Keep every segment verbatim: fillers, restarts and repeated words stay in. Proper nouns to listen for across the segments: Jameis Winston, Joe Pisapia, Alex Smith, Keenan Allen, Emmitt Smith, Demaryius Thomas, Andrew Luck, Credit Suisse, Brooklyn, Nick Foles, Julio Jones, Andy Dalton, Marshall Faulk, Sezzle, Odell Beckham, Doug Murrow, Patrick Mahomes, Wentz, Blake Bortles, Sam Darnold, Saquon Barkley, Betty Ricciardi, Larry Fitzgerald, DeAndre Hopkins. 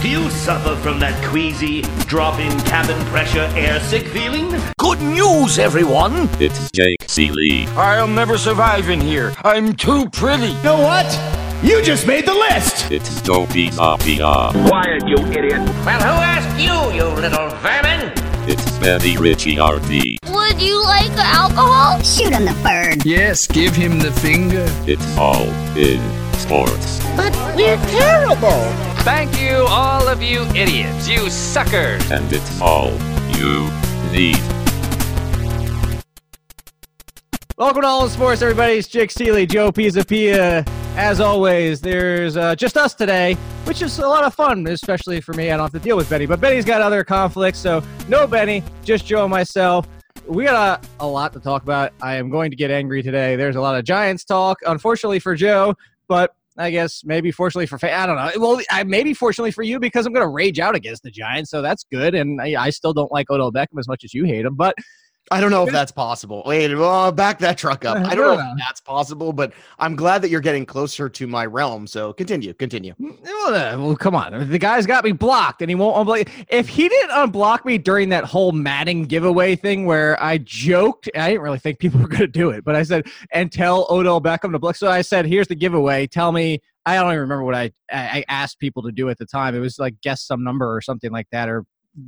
Still suffer from that queasy, drop-in cabin pressure air sick feeling? Good news, everyone! It's Jake Ciely. I'll never survive in here. I'm too pretty. You know what? You just made the list! It's Joe Pisapia. Quiet, you idiot! Well, who asked you, you little vermin? It's Betty Ricciardi. Would you like alcohol? Shoot him the bird. Yes, give him the finger. It's all in sports. But we're terrible! Thank you, all of you idiots, you suckers! And it's all you need. Welcome to All in Sports, everybody. It's Jake Ciely, Joe Pisapia. As always, there's uh, just us today, which is a lot of fun, especially for me. I don't have to deal with Benny, but Benny's got other conflicts, so no Benny, just Joe and myself. We got a, a lot to talk about. I am going to get angry today. There's a lot of Giants talk, unfortunately for Joe, but I guess maybe fortunately for – I don't know. Well, I, maybe fortunately for you because I'm going to rage out against the Giants, so that's good, and I, I still don't like Odell Beckham as much as you hate him, but – I don't know if that's possible. Wait, uh, back that truck up. I don't know if that's possible, but I'm glad that you're getting closer to my realm. So continue, continue. Well, come on. The guy's got me blocked, and he won't unblock. If he didn't unblock me during that whole Madden giveaway thing where I joked, I didn't really think people were going to do it, but I said, and tell Odell Beckham to block. So I said, here's the giveaway. Tell me. I don't even remember what I I asked people to do at the time. It was like guess some number or something like that, or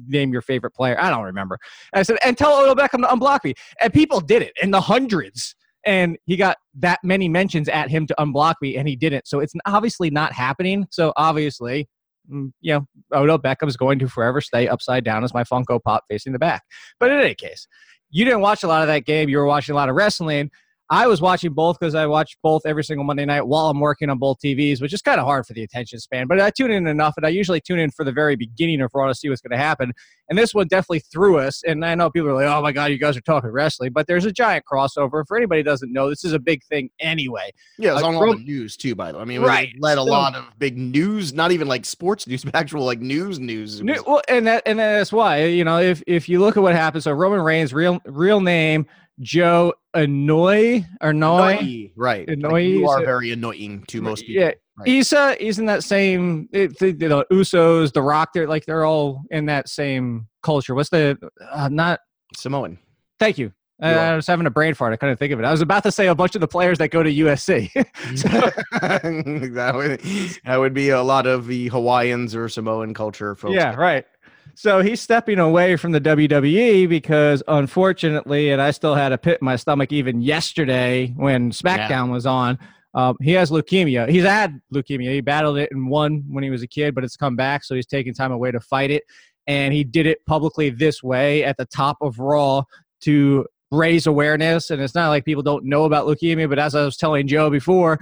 name your favorite player. I don't remember. And I said, and tell Odell Beckham to unblock me. And people did it in the hundreds. And he got that many mentions at him to unblock me, and he didn't. So it's obviously not happening. So obviously, you know, Odell Beckham is going to forever stay upside down as my Funko Pop facing the back. But in any case, you didn't watch a lot of that game. You were watching a lot of wrestling. I was watching both because I watch both every single Monday night while I'm working on both T Vs, which is kind of hard for the attention span. But I tune in enough, and I usually tune in for the very beginning of Raw to see what's going to happen. And this one definitely threw us. And I know people are like, oh, my God, you guys are talking wrestling. But there's a giant crossover. For anybody who doesn't know, this is a big thing anyway. Yeah, it's uh, on all the news, too, by the way. I mean, it right. led a so, lot of big news, not even like sports news, but actual like news news. news. Well, and, that, and that's why, you know, if, if you look at what happened, so Roman Reigns, real real name, Joe Annoy or annoy, right? Annoy. Like you are very annoying to most people. Yeah, right. Issa is in that same. It, the, the Usos, The Rock, they're like they're all in that same culture. What's the uh, not Samoan? Thank you. Uh, I was having a brain fart. I couldn't think of it. I was about to say a bunch of the players that go to U S C. so, that, would, that would be a lot of the Hawaiians or Samoan culture folks. Yeah, right. So he's stepping away from the W W E because, unfortunately, and I still had a pit in my stomach even yesterday when SmackDown yeah. was on, um, he has leukemia. He's had leukemia. He battled it and won when he was a kid, but it's come back, so he's taking time away to fight it. And he did it publicly this way at the top of Raw to raise awareness. And it's not like people don't know about leukemia, but as I was telling Joe before,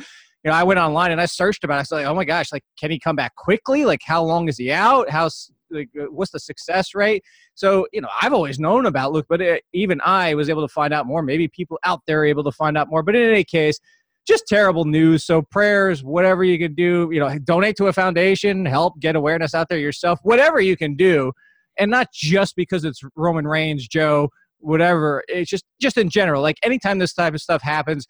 you know, I went online and I searched about it. I was like, oh, my gosh, like, can he come back quickly? Like, how long is he out? How's Like, what's the success rate? So, you know, I've always known about Luke, but it, even I was able to find out more. Maybe people out there are able to find out more. But in any case, just terrible news. So prayers, whatever you can do, you know, donate to a foundation, help get awareness out there yourself, whatever you can do. And not just because it's Roman Reigns, Joe, whatever. It's just, just in general, like anytime this type of stuff happens,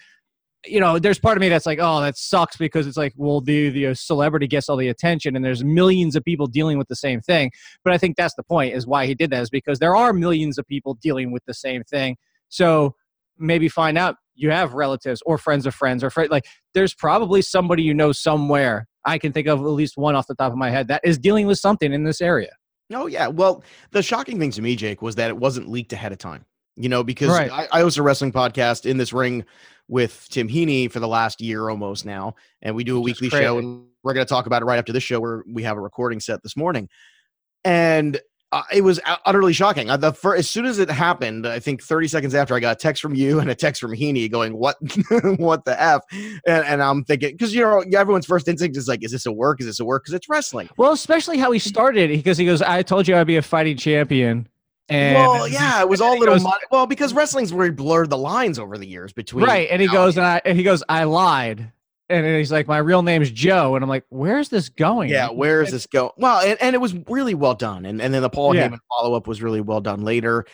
you know, there's part of me that's like, oh, that sucks because it's like, well, the, the celebrity gets all the attention and there's millions of people dealing with the same thing. But I think that's the point is why he did that is because there are millions of people dealing with the same thing. So maybe find out you have relatives or friends of friends or fr- like there's probably somebody you know somewhere. I can think of at least one off the top of my head that is dealing with something in this area. Oh, yeah. Well, the shocking thing to me, Jake, was that it wasn't leaked ahead of time. You know, because right. I, I host a wrestling podcast in this ring with Tim Heaney for the last year almost now. And we do a weekly show and we're going to talk about it right after this show where we have a recording set this morning. And uh, it was utterly shocking. Uh, the fir- as soon as it happened, I think thirty seconds after I got a text from you and a text from Heaney going, what, what the F? And, and I'm thinking, cause you know, everyone's first instinct is like, is this a work? Is this a work? Cause it's wrestling. Well, especially how he started because he goes, I told you I'd be a fighting champion. And well, yeah, it was all little. Goes, mon- well, because wrestling's where he blurred the lines over the years between. Right, and he goes and I and he goes, I lied, and he's like, my real name's Joe, and I'm like, where's this going? Yeah, where is this going? Well, and, and it was really well done, and and then the Paul yeah. Heyman follow up was really well done later.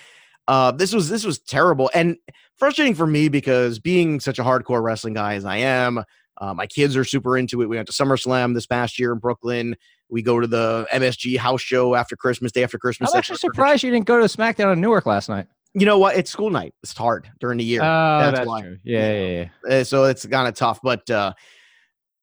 Uh, this was this was terrible and frustrating for me because being such a hardcore wrestling guy as I am, uh, my kids are super into it. We went to SummerSlam this past year in Brooklyn. We go to the M S G house show after Christmas, day after Christmas. I'm actually surprised you didn't go to SmackDown in Newark last night. You know what? It's school night. It's hard during the year. Oh, that's, that's why. True. Yeah, yeah, yeah. So it's kind of tough, but uh,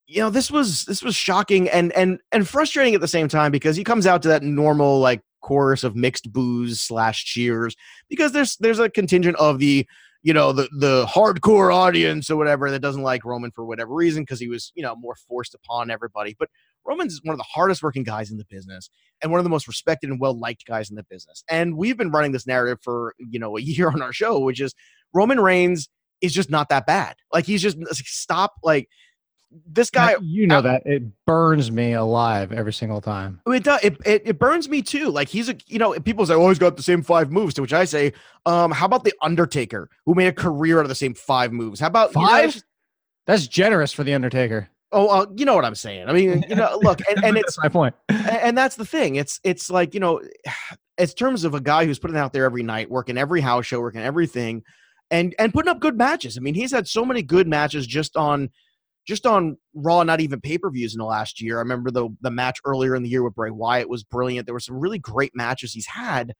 you know, this was this was shocking and and and frustrating at the same time, because he comes out to that normal like chorus of mixed boos slash cheers, because there's there's a contingent of the you know the the hardcore audience or whatever that doesn't like Roman for whatever reason, because he was you know more forced upon everybody, but. Roman's one of the hardest working guys in the business and one of the most respected and well-liked guys in the business. And we've been running this narrative for, you know, a year on our show, which is Roman Reigns is just not that bad. Like, he's just stop. Like this guy, you know, I, that it burns me alive every single time. It does. It, it, it burns me too. Like he's a, you know, people say, oh, he's got the same five moves, to which I say, um, how about the Undertaker, who made a career out of the same five moves? How about five? You know, that's generous for the Undertaker. Oh, uh, you know what I'm saying. I mean, you know, look, and, and it's my point. And that's the thing. It's it's like, you know, in terms of a guy who's putting out there every night, working every house show, working everything, and and putting up good matches. I mean, he's had so many good matches just on just on Raw, not even pay-per-views in the last year. I remember the the match earlier in the year with Bray Wyatt was brilliant. There were some really great matches he's had.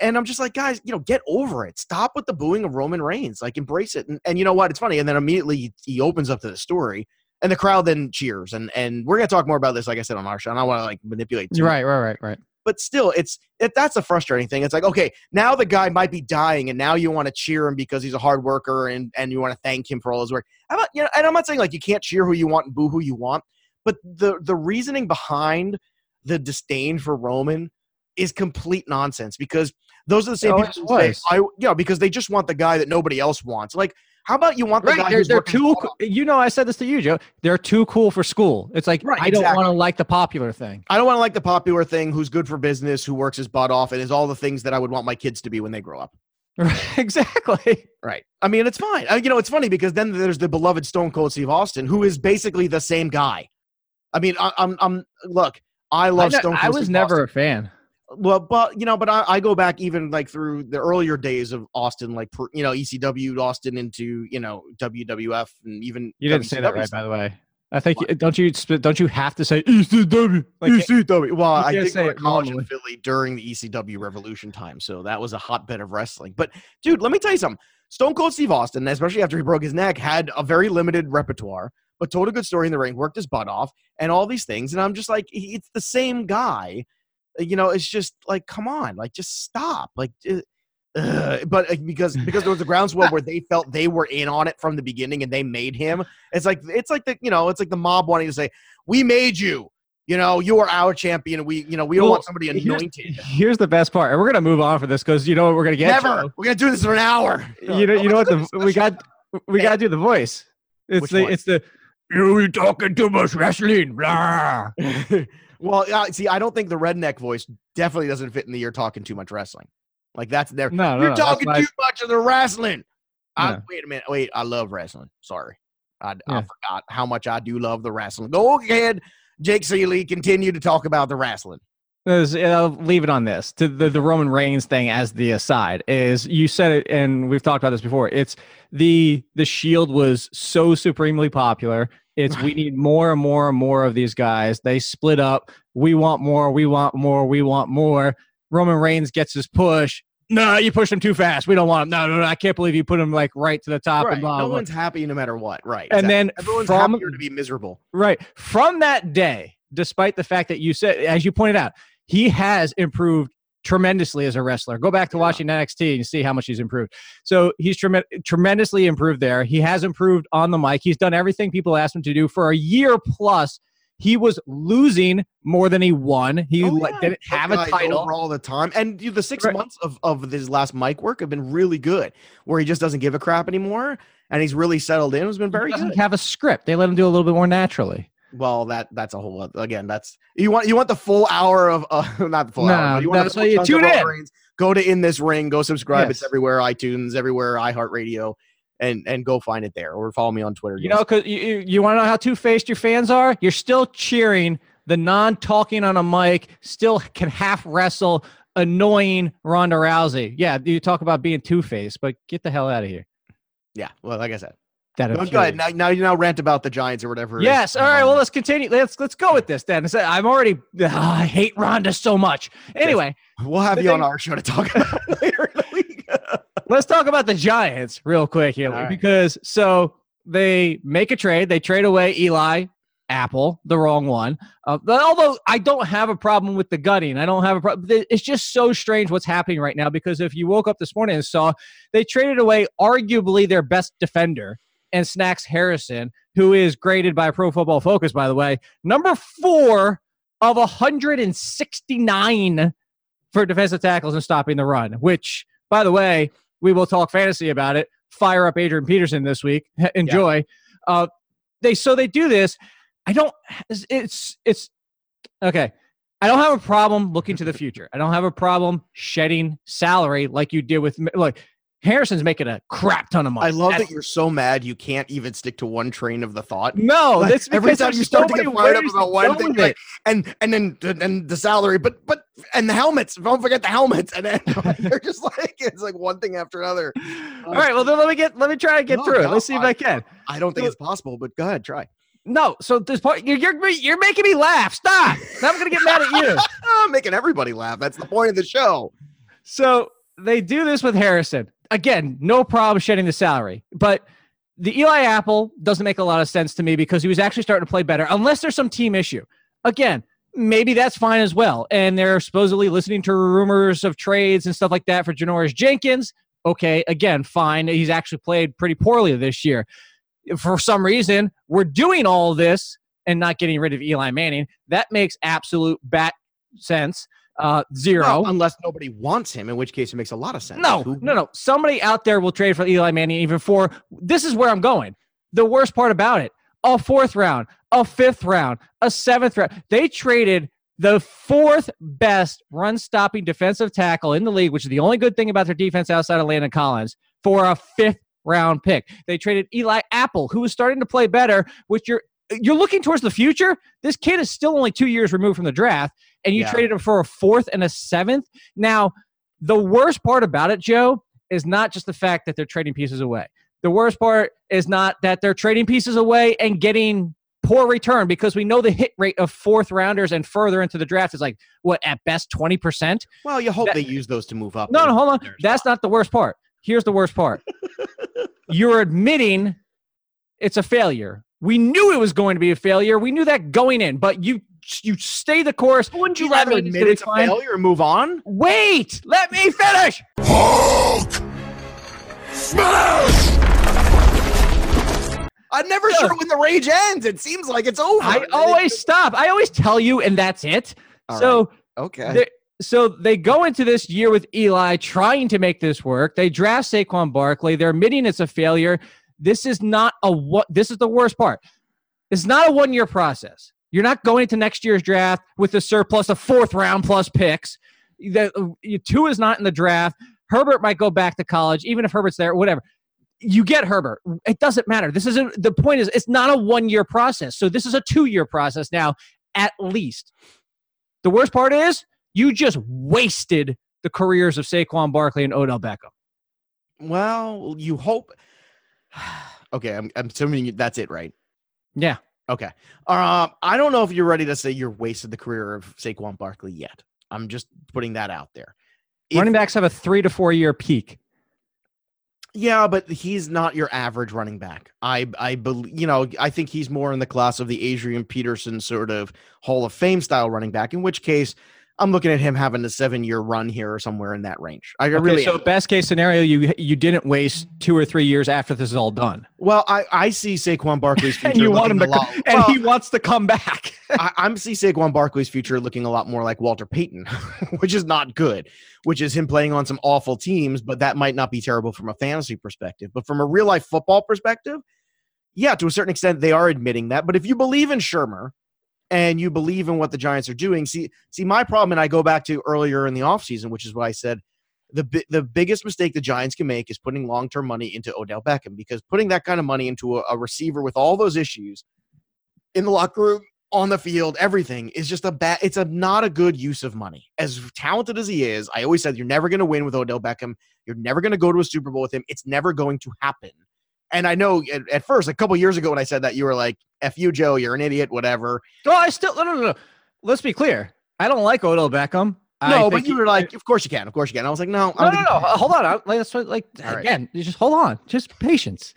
And I'm just like, guys, you know, get over it. Stop with the booing of Roman Reigns. Like, embrace it. And, and you know what? It's funny. And then immediately he, he opens up to the story. And the crowd then cheers, and and we're gonna talk more about this, like I said, on our show. And I want to like manipulate. Too. Right, right, right, right. But still, it's it, that's a frustrating thing. It's like, okay, now the guy might be dying, and now you want to cheer him because he's a hard worker, and and you want to thank him for all his work. I'm not, you know, and I'm not saying like you can't cheer who you want and boo who you want, but the the reasoning behind the disdain for Roman is complete nonsense, because those are the same oh, people who say, I, you know, because they just want the guy that nobody else wants, like. How about you want the right, guy they're, who's they're too cool. You know, I said this to you, Joe. They're too cool for school. It's like, right, I exactly. don't want to like the popular thing. I don't want to like the popular thing who's good for business, who works his butt off, and is all the things that I would want my kids to be when they grow up. Right, exactly. Right. I mean, it's fine. I, you know, it's funny because then there's the beloved Stone Cold Steve Austin, who is basically the same guy. I mean, I, I'm, I'm, look, I love I, Stone Cold Steve Austin. I was never a fan. Well, but, you know, but I, I go back even, like, through the earlier days of Austin, like, you know, E C W Austin into, you know, W W F and even – You didn't W C W say that right, stuff. By the way. I think – don't you don't you have to say E C W, like, E C W? Well, I did go to college in Philly during the E C W Revolution time, so that was a hotbed of wrestling. But, dude, let me tell you something. Stone Cold Steve Austin, especially after he broke his neck, had a very limited repertoire, but told a good story in the ring, worked his butt off, and all these things. And I'm just like, he, it's the same guy. You know, it's just like, come on, like, just stop. Like, uh, but uh, because because there was a groundswell where they felt they were in on it from the beginning and they made him. It's like, it's like the, you know, it's like the mob wanting to say, we made you, you know, you are our champion. And we, you know, we don't well, want somebody anointed. Here's, here's the best part. And we're going to move on for this because you know what we're going to get. Never. Joe. We're going to do this for an hour. You know, oh, you know what? The, we got, we got to do the voice. It's Which the, one? It's the, you're talking too much wrestling. Blah. Well, uh, see, I don't think the redneck voice definitely doesn't fit in the "you're talking too much wrestling." Like that's there. No, you're no, talking too I... much of the wrestling. No. I, wait a minute. Wait, I love wrestling. Sorry, I, yeah. I forgot how much I do love the wrestling. Go ahead, Jake Ciely. Continue to talk about the wrestling. I'll leave it on this. To the, the Roman Reigns thing as the aside is you said it, and we've talked about this before. It's the the Shield was so supremely popular. It's we need more and more and more of these guys. They split up. We want more. We want more. We want more. Roman Reigns gets his push. No, you pushed him too fast. We don't want him. No, no, no. I can't believe you put him like right to the top. Right. And blah, no blah. One's happy no matter what. Right. And exactly. then everyone's from, happier to be miserable. Right. From that day, despite the fact that you said, as you pointed out, he has improved tremendously as a wrestler. Go back to watching N X T and see how much he's improved. So he's trem- tremendously improved there. He has improved on the mic. He's done everything people asked him to do for a year plus. He was losing more than he won. He oh, yeah. like, didn't have a title all the time. And dude, the six right. months of, of his last mic work have been really good, where he just doesn't give a crap anymore. And he's really settled in. It's been very he doesn't good. Have a script. They let him do a little bit more naturally. Well, that that's a whole other, again. That's you want you want the full hour of uh, not the full no, hour. But you want that's the full you tune in. Reigns, go to In This Ring. Go subscribe. Yes. It's everywhere. iTunes, everywhere. iHeartRadio, and and go find it there, or follow me on Twitter. You yes. know, because you you want to know how two-faced your fans are. You're still cheering the non-talking on a mic. Still can half wrestle. Annoying Ronda Rousey. Yeah, you talk about being two-faced, but get the hell out of here. Yeah. Well, like I said. that no, go ahead. Now, now you now rant about the Giants or whatever. Yes. All right. Well, let's continue. Let's let's go with this then. I'm already oh, I hate Rhonda so much. Anyway, we'll have you thing, on our show to talk about it later in the week. Let's talk about the Giants real quick here, right. because so they make a trade. They trade away Eli Apple, the wrong one. Uh, although I don't have a problem with the gutting. I don't have a problem. It's just so strange what's happening right now, because if you woke up this morning and saw they traded away arguably their best defender and Snacks Harrison, who is graded by Pro Football Focus, by the way, number four of one hundred sixty-nine for defensive tackles and stopping the run, which, by the way, we will talk fantasy about it. Fire up Adrian Peterson this week. Enjoy. Yeah. Uh, they So they do this. I don't, it's, it's, okay. I don't have a problem looking to the future. I don't have a problem shedding salary like you did with, like, Harrison's making a crap ton of money. I love That's, that you're so mad you can't even stick to one train of the thought. No, like, that's every time you start so to get fired up about one thing, like, and and then and the salary, but but and the helmets. Don't forget the helmets. And then they're just like it's like one thing after another. Um, All right, well then let me get let me try to get no, through it. Let's see if I, I can. I don't think so, it's possible, but go ahead, try. No, so this point you're, you're you're making me laugh. Stop! Now I'm gonna get mad at you. I'm making everybody laugh. That's the point of the show. So they do this with Harrison. Again, no problem shedding the salary, but the Eli Apple doesn't make a lot of sense to me because he was actually starting to play better, unless there's some team issue. Again, maybe that's fine as well. And they're supposedly listening to rumors of trades and stuff like that for Janoris Jenkins. Okay, again, fine. He's actually played pretty poorly this year. For some reason, we're doing all this and not getting rid of Eli Manning. That makes absolute bat sense. Uh, zero. Well, unless nobody wants him, in which case it makes a lot of sense. No, Who? no, no. Somebody out there will trade for Eli Manning even for, this is where I'm going. The worst part about it, a fourth round, a fifth round, a seventh round. They traded the fourth best run-stopping defensive tackle in the league, which is the only good thing about their defense outside of Landon Collins, for a fifth-round pick. They traded Eli Apple, who was starting to play better, which you're You're looking towards the future. This kid is still only two years removed from the draft, and you yeah. traded him for a fourth and a seventh. Now, the worst part about it, Joe, is not just the fact that they're trading pieces away. The worst part is not that they're trading pieces away and getting poor return, because we know the hit rate of fourth rounders and further into the draft is like, what, at best twenty percent? Well, you hope that, they use those to move up. No, no, hold on. That's spot. Not the worst part. Here's the worst part. You're admitting it's a failure. We knew it was going to be a failure. We knew that going in, but you you stay the course. Wouldn't you rather admit it's a failure and move on? Wait, let me finish. Hulk smash! I'm never so, sure when the rage ends. It seems like it's over. I always stop. I always tell you, and that's it. All so right. okay. So they go into this year with Eli trying to make this work. They draft Saquon Barkley. They're admitting it's a failure. This is not a what. This is the worst part. It's not a one-year process. You're not going into next year's draft with a surplus of fourth round plus picks. The two is not in the draft. Herbert might go back to college, even if Herbert's there, whatever. You get Herbert. It doesn't matter. This isn't the point. Is it's not a one-year process. So this is a two-year process now, at least. The worst part is you just wasted the careers of Saquon Barkley and Odell Beckham. Well, you hope. Okay, I'm, I'm assuming that's it, right? Yeah. Okay. Um, I don't know if you're ready to say you're wasted the career of Saquon Barkley yet. I'm just putting that out there. If, running backs have a three to four year peak. Yeah, but he's not your average running back. I, I believe, you know, I think he's more in the class of the Adrian Peterson sort of Hall of Fame style running back. In which case, I'm looking at him having a seven-year run here or somewhere in that range. I okay, really so am. Best case scenario, you you didn't waste two or three years after this is all done. Well, I, I see Saquon Barkley's future and you want him to come, and well, he wants to come back. I, I'm see Saquon Barkley's future looking a lot more like Walter Payton, which is not good, which is him playing on some awful teams, but that might not be terrible from a fantasy perspective. But from a real-life football perspective, yeah, to a certain extent, they are admitting that. But if you believe in Shermer, and you believe in what the Giants are doing. See, see, my problem, and I go back to earlier in the offseason, which is what I said, the bi- the biggest mistake the Giants can make is putting long-term money into Odell Beckham, because putting that kind of money into a, a receiver with all those issues in the locker room, on the field, everything is just a bad, it's a not a good use of money. As talented as he is, I always said, you're never going to win with Odell Beckham. You're never going to go to a Super Bowl with him. It's never going to happen. And I know at, at first, a couple years ago when I said that, you were like, F you, Joe, you're an idiot, whatever. No, I still, no, no, no. Let's be clear. I don't like Odell Beckham. No, I but you were like, of course you can. Of course you can. I was like, no. No, I'm no, no. no. Hold on. I, like, that's what, like right. Again, just hold on. Just patience.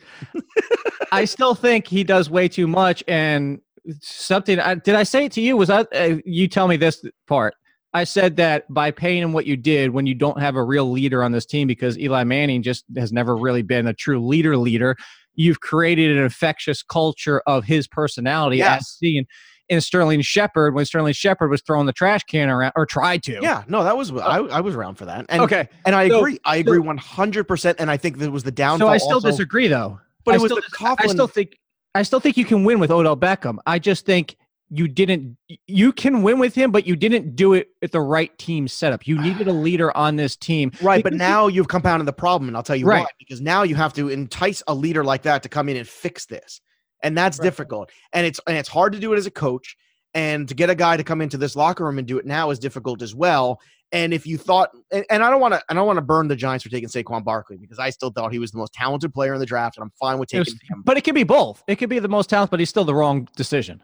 I still think he does way too much. And something, I, did I say it to you? Was I, uh, you tell me this part. I said that by paying him what you did when you don't have a real leader on this team, because Eli Manning just has never really been a true leader leader. You've created an infectious culture of his personality, yes. as seen in Sterling Shepard, when Sterling Shepard was throwing the trash can around or tried to. Yeah, no, that was, I, I was around for that. And, okay. And I so, agree. I agree so, one hundred percent. And I think that was the downfall. So I still also. disagree though, but I it was still, the Coughlin. I still think, I still think you can win with Odell Beckham. I just think you didn't, you can win with him, but you didn't do it at the right team setup. You needed a leader on this team. Right. But now you've compounded the problem. And I'll tell you right. why, because now you have to entice a leader like that to come in and fix this. And that's right. difficult. And it's, and it's hard to do it as a coach, and to get a guy to come into this locker room and do it now is difficult as well. And if you thought, and, and I don't want to, I don't want to burn the Giants for taking Saquon Barkley, because I still thought he was the most talented player in the draft, and I'm fine with taking was, him. But it could be both. It could be the most talented, but he's still the wrong decision.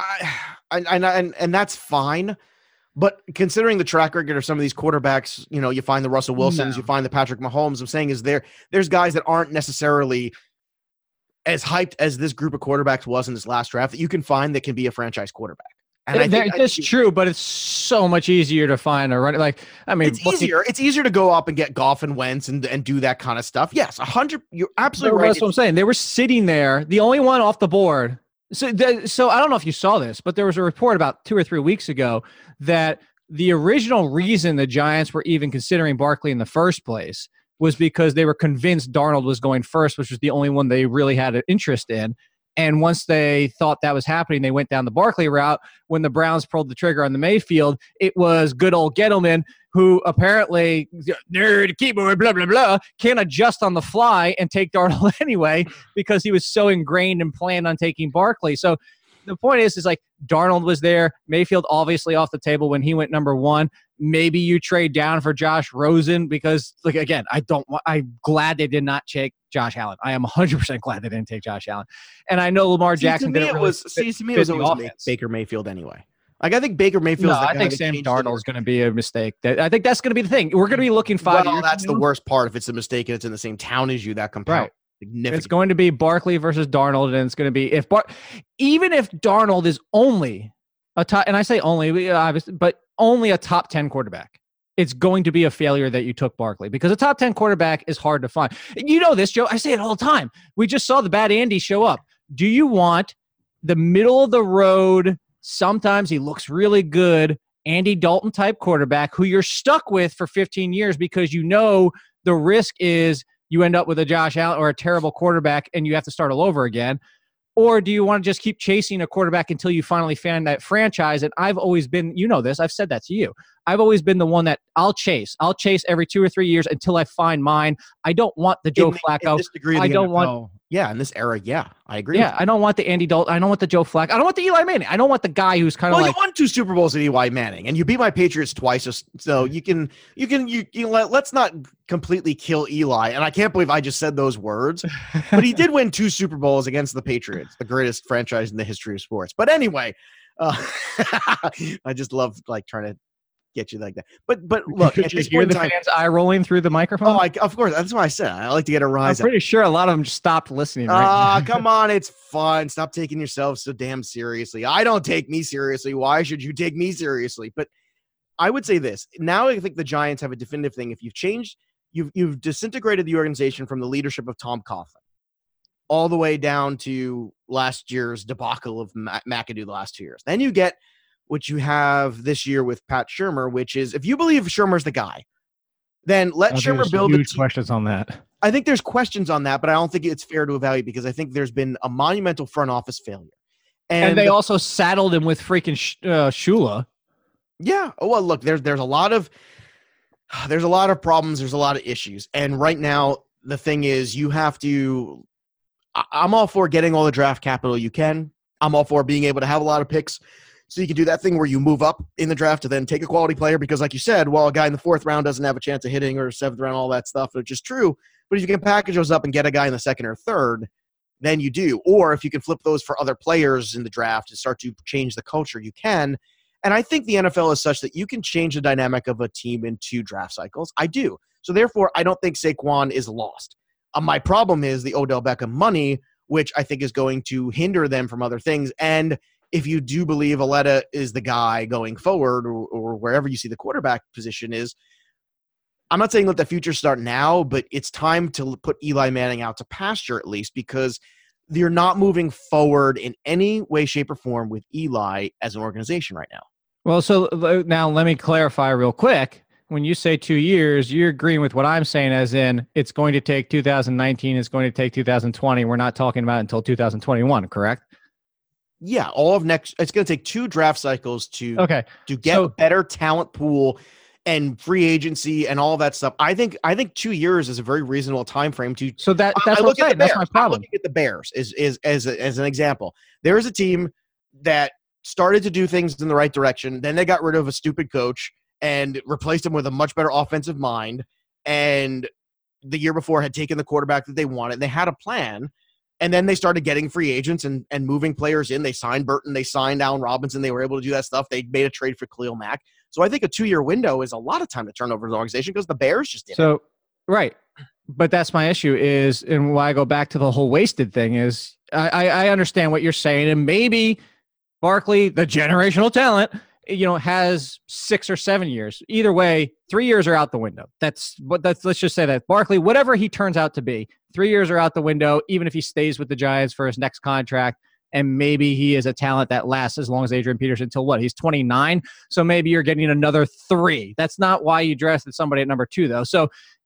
I, and, and, and, and that's fine. But considering the track record of some of these quarterbacks, you know, you find the Russell Wilsons, no. you find the Patrick Mahomes. I'm saying is there, there's guys that aren't necessarily as hyped as this group of quarterbacks was in this last draft that you can find that can be a franchise quarterback. And I think, that's I think, true, but it's so much easier to find a running. Like, I mean, it's easier. It's easier to go up and get Goff and Wentz and, and do that kind of stuff. Yes. A hundred. You're absolutely right. That's what I'm saying. They were sitting there. The only one off the board. So, th- so I don't know if you saw this, but there was a report about two or three weeks ago that the original reason the Giants were even considering Barkley in the first place was because they were convinced Darnold was going first, which was the only one they really had an interest in. And once they thought that was happening, they went down the Barkley route. When the Browns pulled the trigger on the Mayfield, it was good old Gettleman, who apparently, nerd, Kiper, blah, blah, blah, can't adjust on the fly and take Darnold anyway, because he was so ingrained and planned on taking Barkley. So the point is, is like Darnold was there. Mayfield obviously off the table when he went number one. Maybe you trade down for Josh Rosen because, like, again, I don't want, I'm glad they did not take Josh Allen. I am one hundred percent glad they didn't take Josh Allen. And I know Lamar see, Jackson didn't really was, fit, see, to me it was always Baker Mayfield anyway. Like, I think Baker Mayfield. No, I think Sam Darnold is going to be a mistake. I think that's going to be the thing. We're going to be looking five well, years. That's the know? worst part. If it's a mistake and it's in the same town as you, that compounds. Right. It's going to be Barkley versus Darnold, and it's going to be if Bar- even if Darnold is only a top, and I say only, but only a top ten quarterback, it's going to be a failure that you took Barkley, because a top ten quarterback is hard to find. You know this, Joe. I say it all the time. We just saw the bad Andy show up. Do you want the middle of the road? Sometimes he looks really good, Andy Dalton type quarterback who you're stuck with for fifteen years because you know the risk is you end up with a Josh Allen or a terrible quarterback and you have to start all over again? Or do you want to just keep chasing a quarterback until you finally find that franchise? And I've always been, you know this, I've said that to you. I've always been the one that I'll chase. I'll chase every two or three years until I find mine. I don't want the Joe in, Flacco. In this degree, I don't N F L, want. Yeah, in this era, yeah, I agree. Yeah, I don't want the Andy Dalton. I don't want the Joe Flacco. I don't want the Eli Manning. I don't want the guy who's kind of well, like. Well, you won two Super Bowls at Eli Manning, and you beat my Patriots twice, so you can, you can, you, you let, let's not completely kill Eli. And I can't believe I just said those words, but he did win two Super Bowls against the Patriots, the greatest franchise in the history of sports. But anyway, uh, I just love like trying to get you like that, but but look, could at you this hear the time, fans eye rolling through the microphone? Oh, I, of course, that's what I said. I like to get a rise. I'm pretty out. sure a lot of them just stopped listening. Ah, right uh, come on, it's fun. Stop taking yourself so damn seriously. I don't take me seriously. Why should you take me seriously? But I would say this now. I think the Giants have a definitive thing. If you've changed, you've you've disintegrated the organization from the leadership of Tom Coughlin all the way down to last year's debacle of Ma- McAdoo the last two years. Then you get which you have this year with Pat Shurmur, which is if you believe Shurmur's the guy, then let oh, Shurmur build huge a team. Questions on that. I think there's questions on that, but I don't think it's fair to evaluate because I think there's been a monumental front office failure. And, and they the, also saddled him with freaking sh- uh, Shula. Yeah. Oh, well, look, there's, there's a lot of, there's a lot of problems. There's a lot of issues. And right now the thing is you have to, I, I'm all for getting all the draft capital you can. I'm all for being able to have a lot of picks So you can do that thing where you move up in the draft to then take a quality player because, like you said, while a guy in the fourth round doesn't have a chance of hitting or seventh round, all that stuff, which is true, but if you can package those up and get a guy in the second or third, then you do. Or if you can flip those for other players in the draft and start to change the culture, you can. And I think the N F L is such that you can change the dynamic of a team in two draft cycles. I do. So therefore, I don't think Saquon is lost. Uh, my problem is the Odell Beckham money, which I think is going to hinder them from other things. And if you do believe Aletta is the guy going forward or, or wherever you see the quarterback position is, I'm not saying let the future start now, but it's time to put Eli Manning out to pasture at least, because you're not moving forward in any way, shape, or form with Eli as an organization right now. Well, so now let me clarify real quick. When you say two years, you're agreeing with what I'm saying, as in it's going to take two thousand nineteen, it's going to take two thousand twenty. We're not talking about it until two thousand twenty-one, correct? Yeah, all of next. It's going to take two draft cycles to okay. to get so, better talent pool and free agency and all that stuff. I think I think two years is a very reasonable time frame to. So that that's I, I what I'm saying. That's my problem. I'm looking at the Bears is is as a, as an example. There is a team that started to do things in the right direction. Then they got rid of a stupid coach and replaced him with a much better offensive mind, and the year before had taken the quarterback that they wanted. They had a plan, and then they started getting free agents and, and moving players in. They signed Burton. They signed Allen Robinson. They were able to do that stuff. They made a trade for Khalil Mack. So I think a two-year window is a lot of time to turn over the organization because the Bears just didn't. So, right. But that's my issue is, and why I go back to the whole wasted thing is, I, I understand what you're saying, and maybe Barkley, the generational talent, you know, has six or seven years. Either way, three years are out the window. That's but that's let's just say that Barkley, whatever he turns out to be, three years are out the window, even if he stays with the Giants for his next contract. And maybe he is a talent that lasts as long as Adrian Peterson until what? He's twenty-nine. So maybe you're getting another three. That's not why you drafted somebody at number two, though. So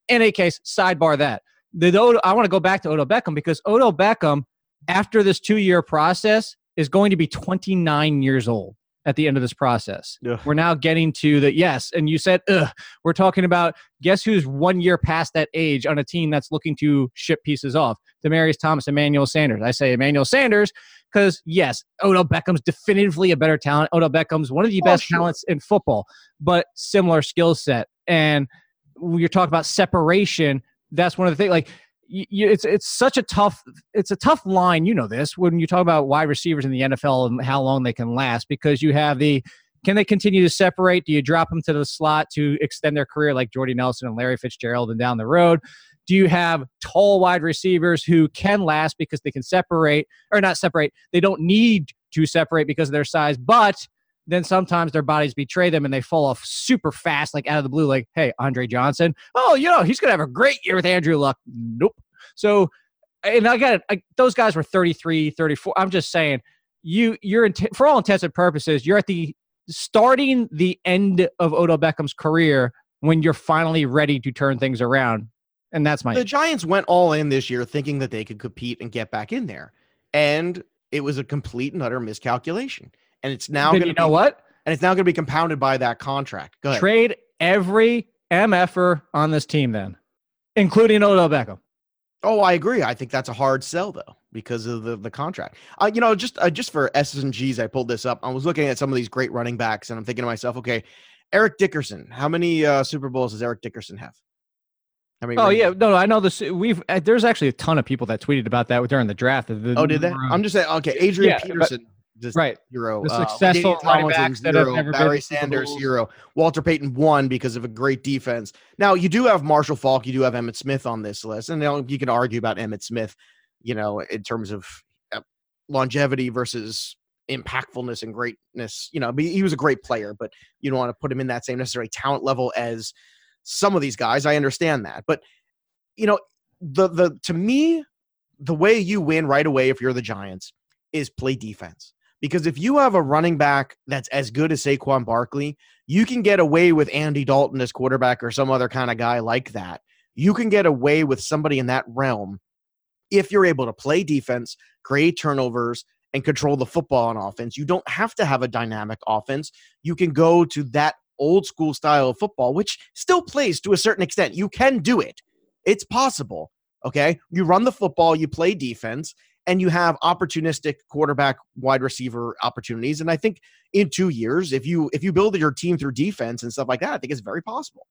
in any case, sidebar that. The Od- I want to go back to Odell Beckham, because Odell Beckham, after this two-year process, is going to be twenty-nine years old at the end of this process. Ugh. We're now getting to the yes. And you said, ugh, we're talking about guess who's one year past that age on a team that's looking to ship pieces off. Demaryius Thomas, Emmanuel Sanders. I say Emmanuel Sanders because, yes, Odell Beckham's definitively a better talent. Odell Beckham's one of the oh, best sure. talents in football, but similar skill set. And when you're talking about separation, that's one of the things. Like, You, it's it's such a tough it's a tough line, you know this, when you talk about wide receivers in the N F L and how long they can last, because you have the, can they continue to separate? Do you drop them to the slot to extend their career like Jordy Nelson and Larry Fitzgerald and down the road? Do you have tall wide receivers who can last because they can separate, or not separate, they don't need to separate because of their size, but then sometimes their bodies betray them and they fall off super fast, like out of the blue, like, hey, Andre Johnson. Oh, you know, he's going to have a great year with Andrew Luck. Nope. So, and I got it. I, those guys were thirty-three, thirty-four. I'm just saying, you, you're in t- for all intents and purposes, you're at the starting the end of Odell Beckham's career when you're finally ready to turn things around. And that's my... The Giants went all in this year thinking that they could compete and get back in there. And it was a complete and utter miscalculation. And it's now going to you know be, what? And it's now going to be compounded by that contract. Go ahead. Trade every M F-er on this team then, including Odell Beckham. Oh, I agree. I think that's a hard sell though, because of the, the contract. Uh, you know, just uh, just for S's and G's, I pulled this up. I was looking at some of these great running backs, and I'm thinking to myself, okay, Eric Dickerson. How many uh, Super Bowls does Eric Dickerson have? I mean, oh yeah, no, no, I know this. We've uh, there's actually a ton of people that tweeted about that during the draft. The, oh, did they? Um, I'm just saying. Okay, Adrian yeah, Peterson. But- Just right, zero. The successful uh, running backs that zero, have never Barry been Sanders, zero. Walter Payton, one, because of a great defense. Now, you do have Marshall Faulk. You do have Emmitt Smith on this list. And you know, you can argue about Emmitt Smith, you know, in terms of uh, longevity versus impactfulness and greatness. You know, he was a great player, but you don't want to put him in that same necessary talent level as some of these guys. I understand that. But, you know, the the to me, the way you win right away if you're the Giants is play defense. Because if you have a running back that's as good as Saquon Barkley, you can get away with Andy Dalton as quarterback or some other kind of guy like that. You can get away with somebody in that realm if you're able to play defense, create turnovers, and control the football on offense. You don't have to have a dynamic offense. You can go to that old school style of football, which still plays to a certain extent. You can do it. It's possible. Okay? You run the football, you play defense, and you have opportunistic quarterback, wide receiver opportunities. And I think in two years, if you if you build your team through defense and stuff like that, I think it's very possible.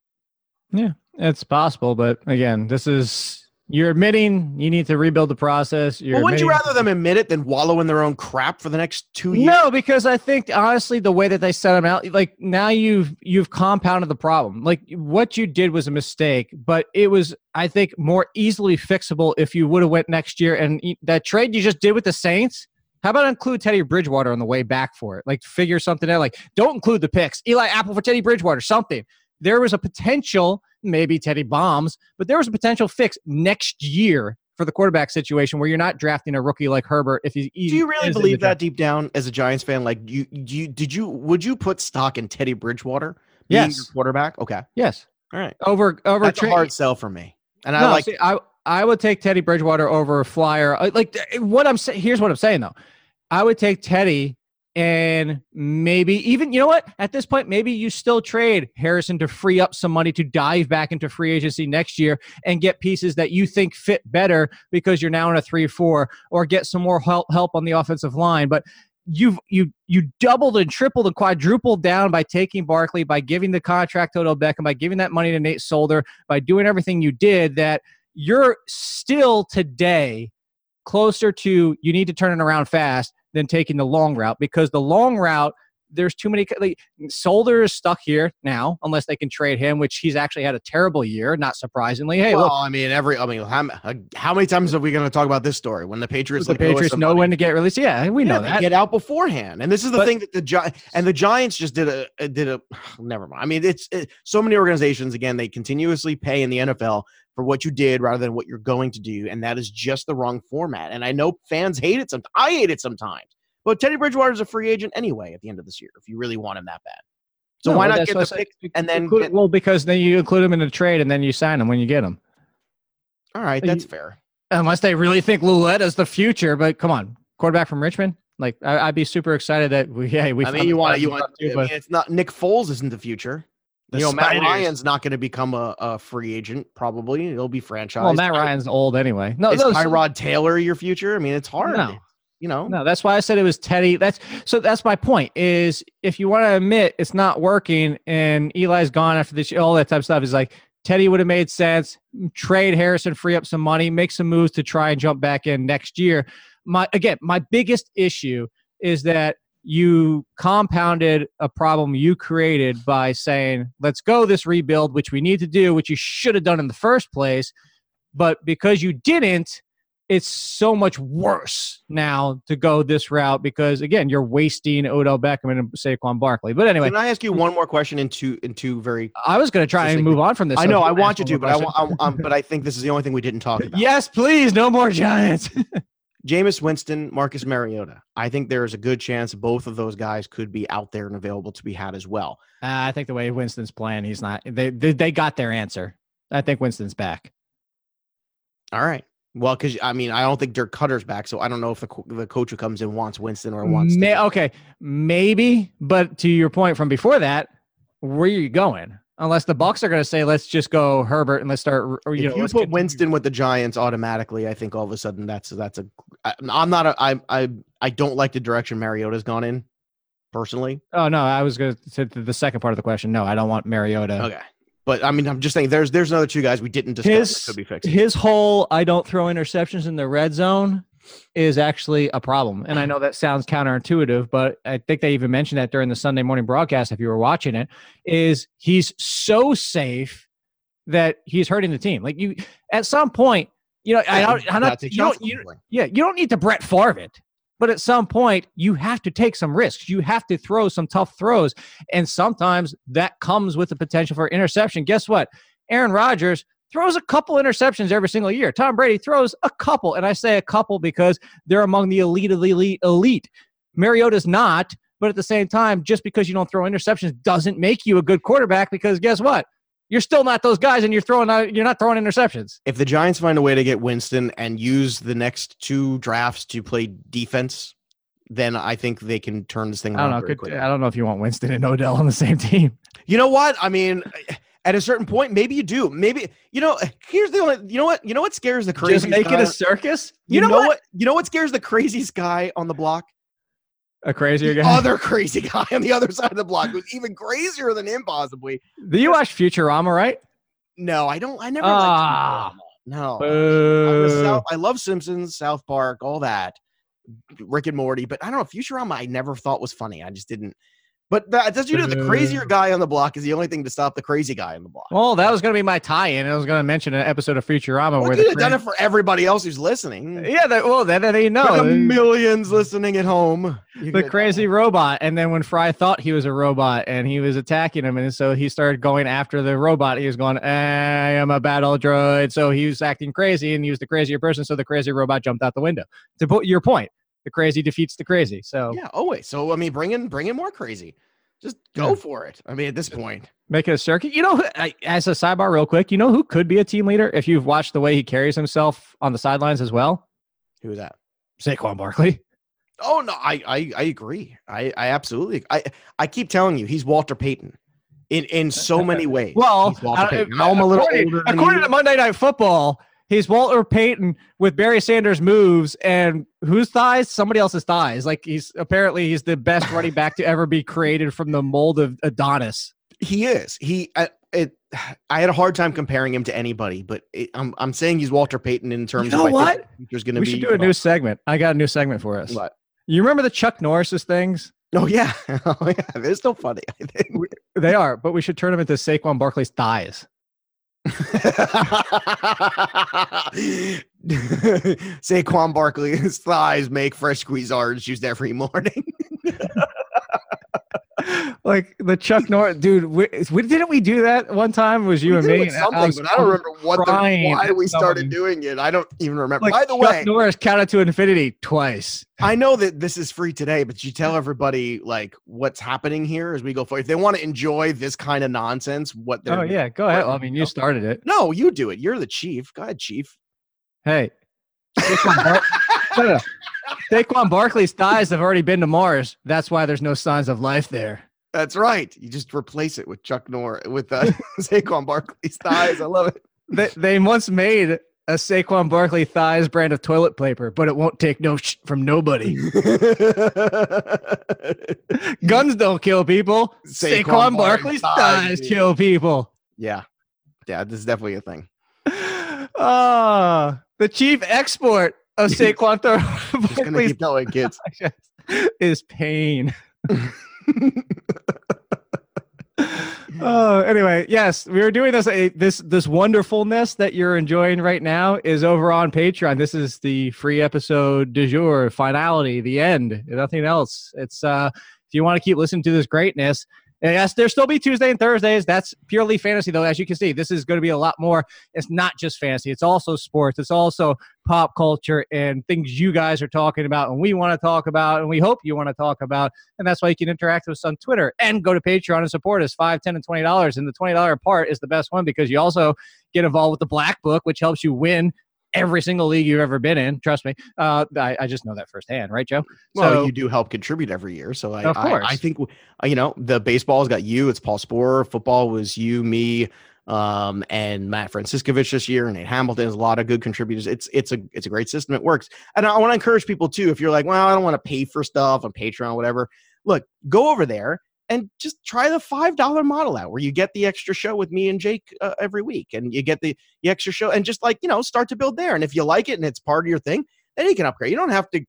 Yeah, it's possible. But again, this is you're admitting you need to rebuild the process. You're well, wouldn't admitting- you rather them admit it than wallow in their own crap for the next two years? No, because I think honestly, the way that they set them out, like now you've you've compounded the problem. Like what you did was a mistake, but it was, I think, more easily fixable if you would have went next year. And that trade you just did with the Saints. How about include Teddy Bridgewater on the way back for it? Like figure something out. Like don't include the picks. Eli Apple for Teddy Bridgewater, something. There was a potential, maybe Teddy bombs, but there was a potential fix next year for the quarterback situation where you're not drafting a rookie like Herbert. If he's, do you really believe that deep down as a Giants fan? Like you, you did you would you put stock in Teddy Bridgewater being yes. your quarterback? Okay, yes, all right. Over over that's tra- a hard sell for me, and I no, like see, I I would take Teddy Bridgewater over a flyer. Like what I'm saying. Here's what I'm saying though, I would take Teddy. And maybe even, you know what, at this point, maybe you still trade Harrison to free up some money to dive back into free agency next year and get pieces that you think fit better because you're now in a three four or get some more help help on the offensive line. But you've you you doubled and tripled and quadrupled down by taking Barkley, by giving the contract to Odell Beckham, by giving that money to Nate Solder, by doing everything you did that you're still today closer to you need to turn it around fast than taking the long route, because the long route, there's too many. Like, Solder is stuck here now, unless they can trade him, which he's actually had a terrible year, not surprisingly. Hey, well, look, I mean, every, I mean, how, how many times are we going to talk about this story when the Patriots, the Patriots know when to get released? Yeah, we yeah, know that. Get out beforehand, and this is the but, thing that the Gi- and the Giants just did a did a. Never mind. I mean, it's it, so many organizations again. They continuously pay in the N F L for what you did rather than what you're going to do, and that is just the wrong format. And I know fans hate it. Some I hate it sometimes. But Teddy Bridgewater is a free agent anyway at the end of this year if you really want him that bad. So no, why not get the pick and then include, get, well, because then you include him in a trade and then you sign him when you get him. All right, that's you, fair. Unless they really think Luletta's the future, but come on, quarterback from Richmond. Like I, I'd be super excited that we. Yeah, we. I mean, you want you want. Too, I mean, it's not Nick Foles isn't the future. The you know, Matt Ryan's not going to become a, a free agent. Probably he'll be franchised. Well, Matt Ryan's I, old anyway. No, is those, Tyrod Taylor your future? I mean, it's hard. No. You know, no, that's why I said it was Teddy. That's so that's my point is if you want to admit it's not working and Eli's gone after this, all that type of stuff is like Teddy would have made sense. Trade Harrison, free up some money, make some moves to try and jump back in next year. My again, my biggest issue is that you compounded a problem you created by saying, let's go this rebuild, which we need to do, which you should have done in the first place. But because you didn't, it's so much worse now to go this route because, again, you're wasting Odell Beckham and Saquon Barkley. But anyway. Can I ask you one more question in two, in two very – I was going to try and move on from this. I know. I want you to, but I, I, um, but I think this is the only thing we didn't talk about. Yes, please. No more Giants. Jameis Winston, Marcus Mariota. I think there is a good chance both of those guys could be out there and available to be had as well. Uh, I think the way Winston's playing, he's not – they they got their answer. I think Winston's back. All right. Well, because, I mean, I don't think Dirk Cutter's back, so I don't know if the co- the coach who comes in wants Winston or wants... May, okay, maybe, but to your point from before that, where are you going? Unless the Bucs are going to say, let's just go Herbert and let's start... Or, you if know, you put continue. Winston with the Giants automatically, I think all of a sudden that's... that's a. I, I'm not... A, I, I, I don't like the direction Mariota's gone in, personally. Oh, no, I was going to say the second part of the question. No, I don't want Mariota. Okay. But, I mean, I'm just saying there's there's another two guys we didn't discuss his, that could be fixed. His whole I don't throw interceptions in the red zone is actually a problem. And I know that sounds counterintuitive, but I think they even mentioned that during the Sunday morning broadcast, if you were watching it, is he's so safe that he's hurting the team. Like, you at some point, you know, I don't, I'm not, you don't, you, yeah, you don't need to Brett Favre it. But at some point, you have to take some risks. You have to throw some tough throws. And sometimes that comes with the potential for interception. Guess what? Aaron Rodgers throws a couple interceptions every single year. Tom Brady throws a couple. And I say a couple because they're among the elite of the elite. elite. Mariota's not. But at the same time, just because you don't throw interceptions doesn't make you a good quarterback because guess what? You're still not those guys, and you're throwing out, you're not throwing interceptions. If the Giants find a way to get Winston and use the next two drafts to play defense, then I think they can turn this thing around. I don't know. Could, I don't know if you want Winston and Odell on the same team. You know what? I mean, At a certain point, maybe you do. Maybe, you know, here's the only, you know what, you know what scares the craziest guy? Just make it a circus? You, you know, know what? what? You know what scares the craziest guy on the block? A crazier guy? The other crazy guy on the other side of the block who's even crazier than him, possibly. Do you watch Futurama, right? No, I don't. I never ah, liked Futurama. No. Uh, South, I love Simpsons, South Park, all that. Rick and Morty. But I don't know. Futurama I never thought was funny. I just didn't. But that, that's you know, the crazier guy on the block is the only thing to stop the crazy guy on the block. Well, that was going to be my tie-in. I was going to mention an episode of Futurama. Well, where you'd have done it for everybody else who's listening. Yeah, that, well, that, that you know. For the millions listening at home. The crazy robot. And then when Fry thought he was a robot and he was attacking him, and so he started going after the robot. He was going, I am a battle droid. So he was acting crazy and he was the crazier person, so the crazy robot jumped out the window. To put your point. The crazy defeats the crazy. So yeah, always. So I mean, bring in bring in more crazy. Just go yeah. for it. I mean, at this point, make it a circuit. You know, I, as a sidebar, real quick. You know who could be a team leader if you've watched the way he carries himself on the sidelines as well? Who is that? Saquon Barkley. Oh no, I I, I agree. I, I absolutely. I I keep telling you, he's Walter Payton. In in so many ways. Well, he's Walter Payton. I, I, I'm a little according, older. According to Monday Night Football. He's Walter Payton with Barry Sanders moves and whose thighs? Somebody else's thighs. Like he's apparently he's the best running back to ever be created from the mold of Adonis. He is. He. I, it, I had a hard time comparing him to anybody, but it, I'm I'm saying he's Walter Payton in terms. You know of what? There's going to be. We should do a new segment. I got a new segment for us. What? You remember the Chuck Norris's things? Oh yeah, oh yeah. They're still funny. I think. We, they are, but we should turn them into Saquon Barkley's thighs. Saquon Barkley's thighs make fresh squeeze orange juice every morning. Like the Chuck Norris dude, we, we, didn't we do that one time? It was you we and me? And something, I was, but I don't remember what the, why we started doing it. I don't even remember. Like, by the Chuck way, Norris counted to infinity twice. I know that this is free today, but you tell everybody like what's happening here as we go forward. If they want to enjoy this kind of nonsense, what? They're oh yeah, go ahead. Well, I mean, you started it. No, you do it. You're the chief. Go ahead, chief. Hey, Saquon, Bar- no, no, no. Saquon Barkley's thighs have already been to Mars. That's why there's no signs of life there. That's right. You just replace it with Chuck Norris with uh, Saquon Barkley's thighs. I love it. They, they once made a Saquon Barkley thighs brand of toilet paper, but it won't take no sh- from nobody. Guns don't kill people. Saquon, Saquon Barkley's thighs, thighs kill people. Yeah, yeah. This is definitely a thing. Ah, uh, the chief export of Saquon Barkley's thighs. Gonna keep telling kids is pain. Oh, anyway, yes, we were doing this. A, this this wonderfulness that you're enjoying right now is over on Patreon. This is the free episode du jour, finality, the end, nothing else. It's uh, if you want to keep listening to this greatness, and yes, there still be Tuesday and Thursdays. That's purely fantasy, though. As you can see, this is going to be a lot more. It's not just fantasy. It's also sports. It's also pop culture and things you guys are talking about and we want to talk about and we hope you want to talk about. And that's why you can interact with us on Twitter and go to Patreon and support us, five dollars, ten dollars, and twenty dollars. And the twenty dollars part is the best one because you also get involved with the Black Book, which helps you win every single league you've ever been in. Trust me. Uh, I, I just know that firsthand, right, Joe? Well, so, you do help contribute every year. So I, of course. I, I think, you know, the baseball's got you. It's Paul Sporer. Football was you, me, um, and Matt Franciscovich this year. And Nate Hamilton has a lot of good contributors. It's, it's a, it's a great system. It works. And I want to encourage people too. If you're like, well, I don't want to pay for stuff on Patreon, whatever, look, go over there and just try the five dollar model out where you get the extra show with me and Jake uh, every week and you get the, the extra show and just like, you know, start to build there. And if you like it and it's part of your thing, then you can upgrade. You don't have to,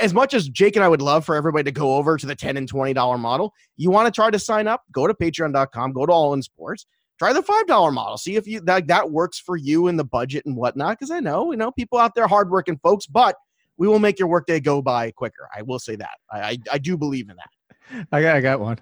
as much as Jake and I would love for everybody to go over to the ten and twenty dollar model. You want to try to sign up, go to patreon dot com, go to All In Sports, try the five dollar model. See if you that, that works for you and the budget and whatnot. Cause I know, you know, people out there, hardworking folks, but we will make your workday go by quicker. I will say that. I, I, I do believe in that. I got, I got one.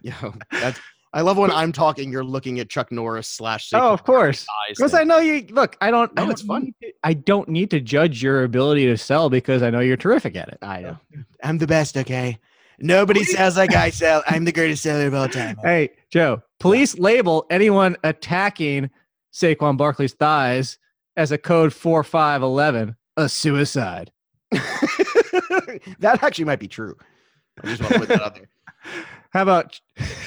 Yeah, that's, I love when I'm talking. You're looking at Chuck Norris slash. Oh, of course, because I know you. Look, I don't. No, I don't it's fun. To, I don't need to judge your ability to sell because I know you're terrific at it. I know. I'm the best. Okay. Nobody sells like I sell. I'm the greatest seller of all time. Hey, Joe. Police label anyone attacking Saquon Barkley's thighs as a code four five eleven a suicide. That actually might be true. I just want to put that out there. How about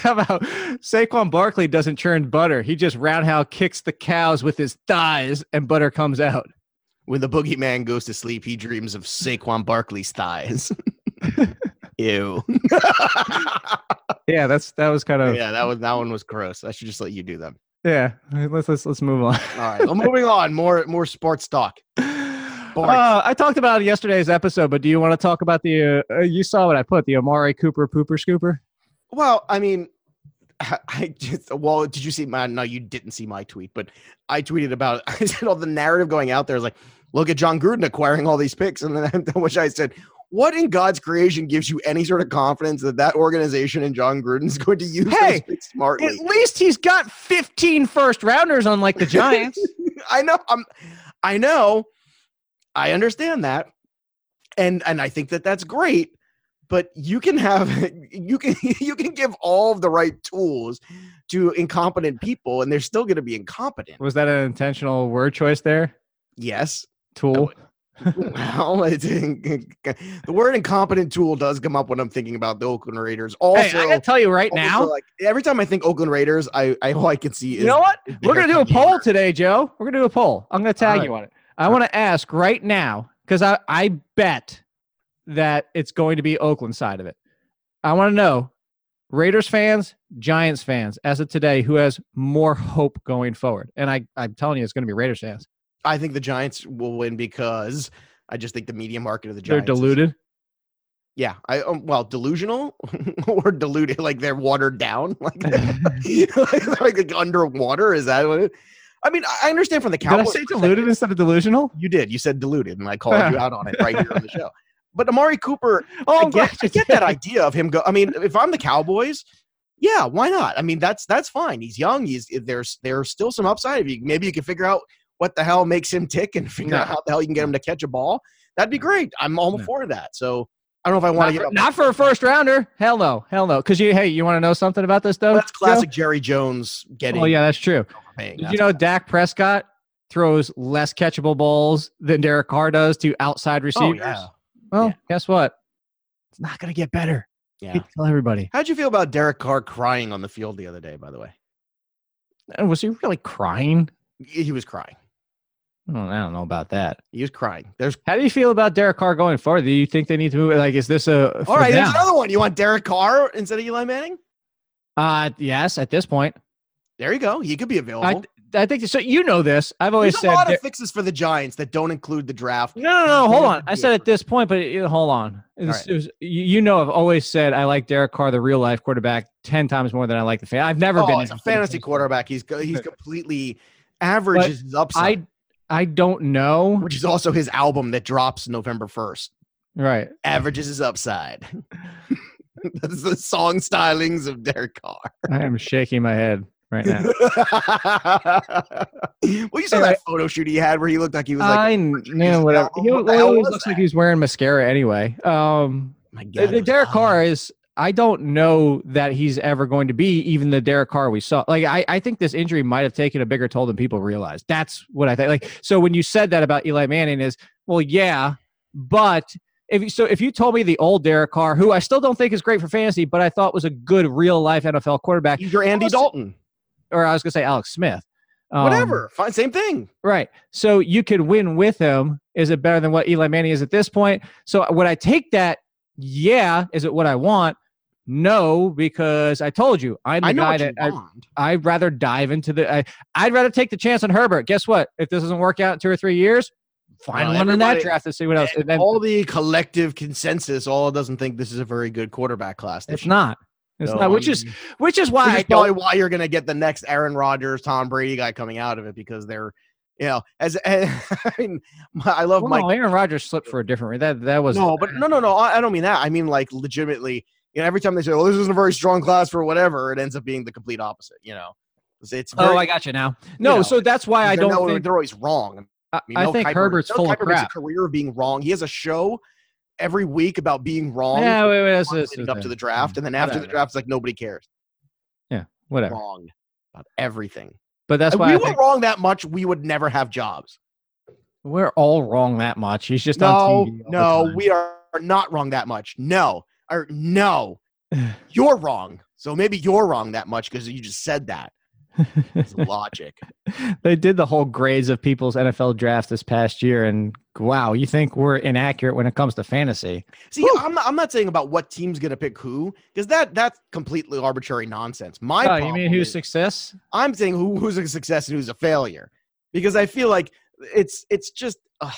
How about Saquon Barkley doesn't churn butter? He just roundhouse kicks the cows with his thighs and butter comes out. When the boogeyman goes to sleep, he dreams of Saquon Barkley's thighs. Ew. Yeah, that's that was kind of yeah. That was that one was gross. I should just let you do them. Yeah, let's let's let's move on. All right, well, moving on. More more sports talk. Uh, I talked about it yesterday's episode, but do you want to talk about the? Uh, you saw what I put, the Amari Cooper pooper scooper. Well, I mean, I, I just, well, did you see my? No, you didn't see my tweet, but I tweeted about it. I said all the narrative going out there is like, look at John Gruden acquiring all these picks, and then which I said, what in God's creation gives you any sort of confidence that that organization and John Gruden is going to use hey, those picks smartly? At least he's got fifteen first rounders, unlike the Giants. I know. I'm, I know. I understand that, and and I think that that's great. But you can have you can you can give all of the right tools to incompetent people, and they're still going to be incompetent. Was that an intentional word choice there? Yes, tool. Well, the word incompetent tool does come up when I'm thinking about the Oakland Raiders. Also, hey, I gotta tell you right now, like, every time I think Oakland Raiders, I, I all I can see is you know what? We're gonna do a poll today, Joe. We're gonna do a poll. I'm gonna tag you on it. I want to ask right now, because I, I bet that it's going to be Oakland side of it. I want to know, Raiders fans, Giants fans, as of today, who has more hope going forward? And I, I'm telling you, it's going to be Raiders fans. I think the Giants will win because I just think the media market of the Giants. They're diluted? Is, yeah. I um, Well, delusional or diluted, like they're watered down, like, like, like underwater. Is that what it is? I mean, I understand from the Cowboys. Did I say diluted instead of delusional? You did. You said diluted, and I called you out on it right here on the show. But Amari Cooper, oh, I, get, I get that idea of him. Go. I mean, if I'm the Cowboys, yeah, why not? I mean, that's that's fine. He's young. He's there's there's still some upside. Maybe you can figure out what the hell makes him tick and figure no. out how the hell you can get him to catch a ball. That'd be great. I'm all no. for that. So I don't know if I want to get up. Not for a first rounder. Hell no. Hell no. Because, you, hey, you want to know something about this, though? That's classic Joe? Jerry Jones getting. Oh, yeah, that's true. Did you know Dak Prescott throws less catchable balls than Derek Carr does to outside receivers? Oh, yeah. Well, yeah. Guess what? It's not going to get better. Yeah. Tell everybody. How'd you feel about Derek Carr crying on the field the other day, by the way? Was he really crying? He was crying. Well, I don't know about that. He was crying. There's. How do you feel about Derek Carr going forward? Do you think they need to move? Like, is this a? All right, there's another one. You want Derek Carr instead of Eli Manning? Uh yes. At this point, there you go. He could be available. I, I think so. You know this. I've always there's said a lot of fixes for the Giants that don't include the draft. No, no, no. Hold on. I said at this point, but it, hold on. It was, right. it was, you know, I've always said I like Derek Carr, the real life quarterback, ten times more than I like the fan. I've never oh, been. As a fantasy quarterback, he's he's completely average. But is his upside. I, I don't know. Which is also his album that drops November first. Right. Averages his upside. That's the song stylings of Derek Carr. I am shaking my head right now. Well, you saw that photo shoot he had where he looked like he was like. I know, whatever. He what always looks that? Like he's wearing mascara anyway. Um, my God, Derek Carr is, I don't know that he's ever going to be even the Derek Carr we saw. Like, I, I think this injury might have taken a bigger toll than people realize. That's what I think. Like, so when you said that about Eli Manning is, well, yeah, but if you, so if you told me the old Derek Carr, who I still don't think is great for fantasy, but I thought was a good real life N F L quarterback. You're Andy Dalton. Or I was going to say Alex Smith. Um, Whatever. Fine. Same thing. Right. So you could win with him. Is it better than what Eli Manning is at this point? So would I take that? Yeah. Is it what I want? No, because I told you, I'm the I guy that I, I'd rather dive into the, I, I'd rather take the chance on Herbert. Guess what? If this doesn't work out in two or three years, find well, one in that draft to see what else. And then, all the collective consensus, all doesn't think this is a very good quarterback class. It's year. Not. It's so, not, which is, which is why, which is probably why you're going to get the next Aaron Rodgers, Tom Brady guy coming out of it because they're, you know, as, as I mean, I love well, Mike. No, Aaron Rodgers slipped for a different that that was no, but no, no, no. I don't mean that. I mean like legitimately. You know, every time they say, "Oh, this isn't a very strong class for whatever," it ends up being the complete opposite. You know, it's. It's very, oh, I got you now. No, you know, so that's why I don't. No, think, they're always wrong. I, mean, I no think Kiper, Herbert's no full Kiper of crap. Makes a career of being wrong. He has a show every week about being wrong. Yeah, wait, wait, wait, wait up to the draft, and then after whatever. The draft, it's like nobody cares. Yeah, whatever. Wrong about everything. But that's why if we I were wrong that much, we would never have jobs. We're all wrong that much. He's just no, on T V all no, the time. We are not wrong that much. No, or no, you're wrong. So maybe you're wrong that much because you just said that. It's logic. They did the whole grades of people's N F L drafts this past year, and wow, you think we're inaccurate when it comes to fantasy. See, Woo! I'm not, I'm not saying about what team's going to pick who, because that that's completely arbitrary nonsense. My oh, you mean who's success? I'm saying who, who's a success and who's a failure, because I feel like it's it's just, uh,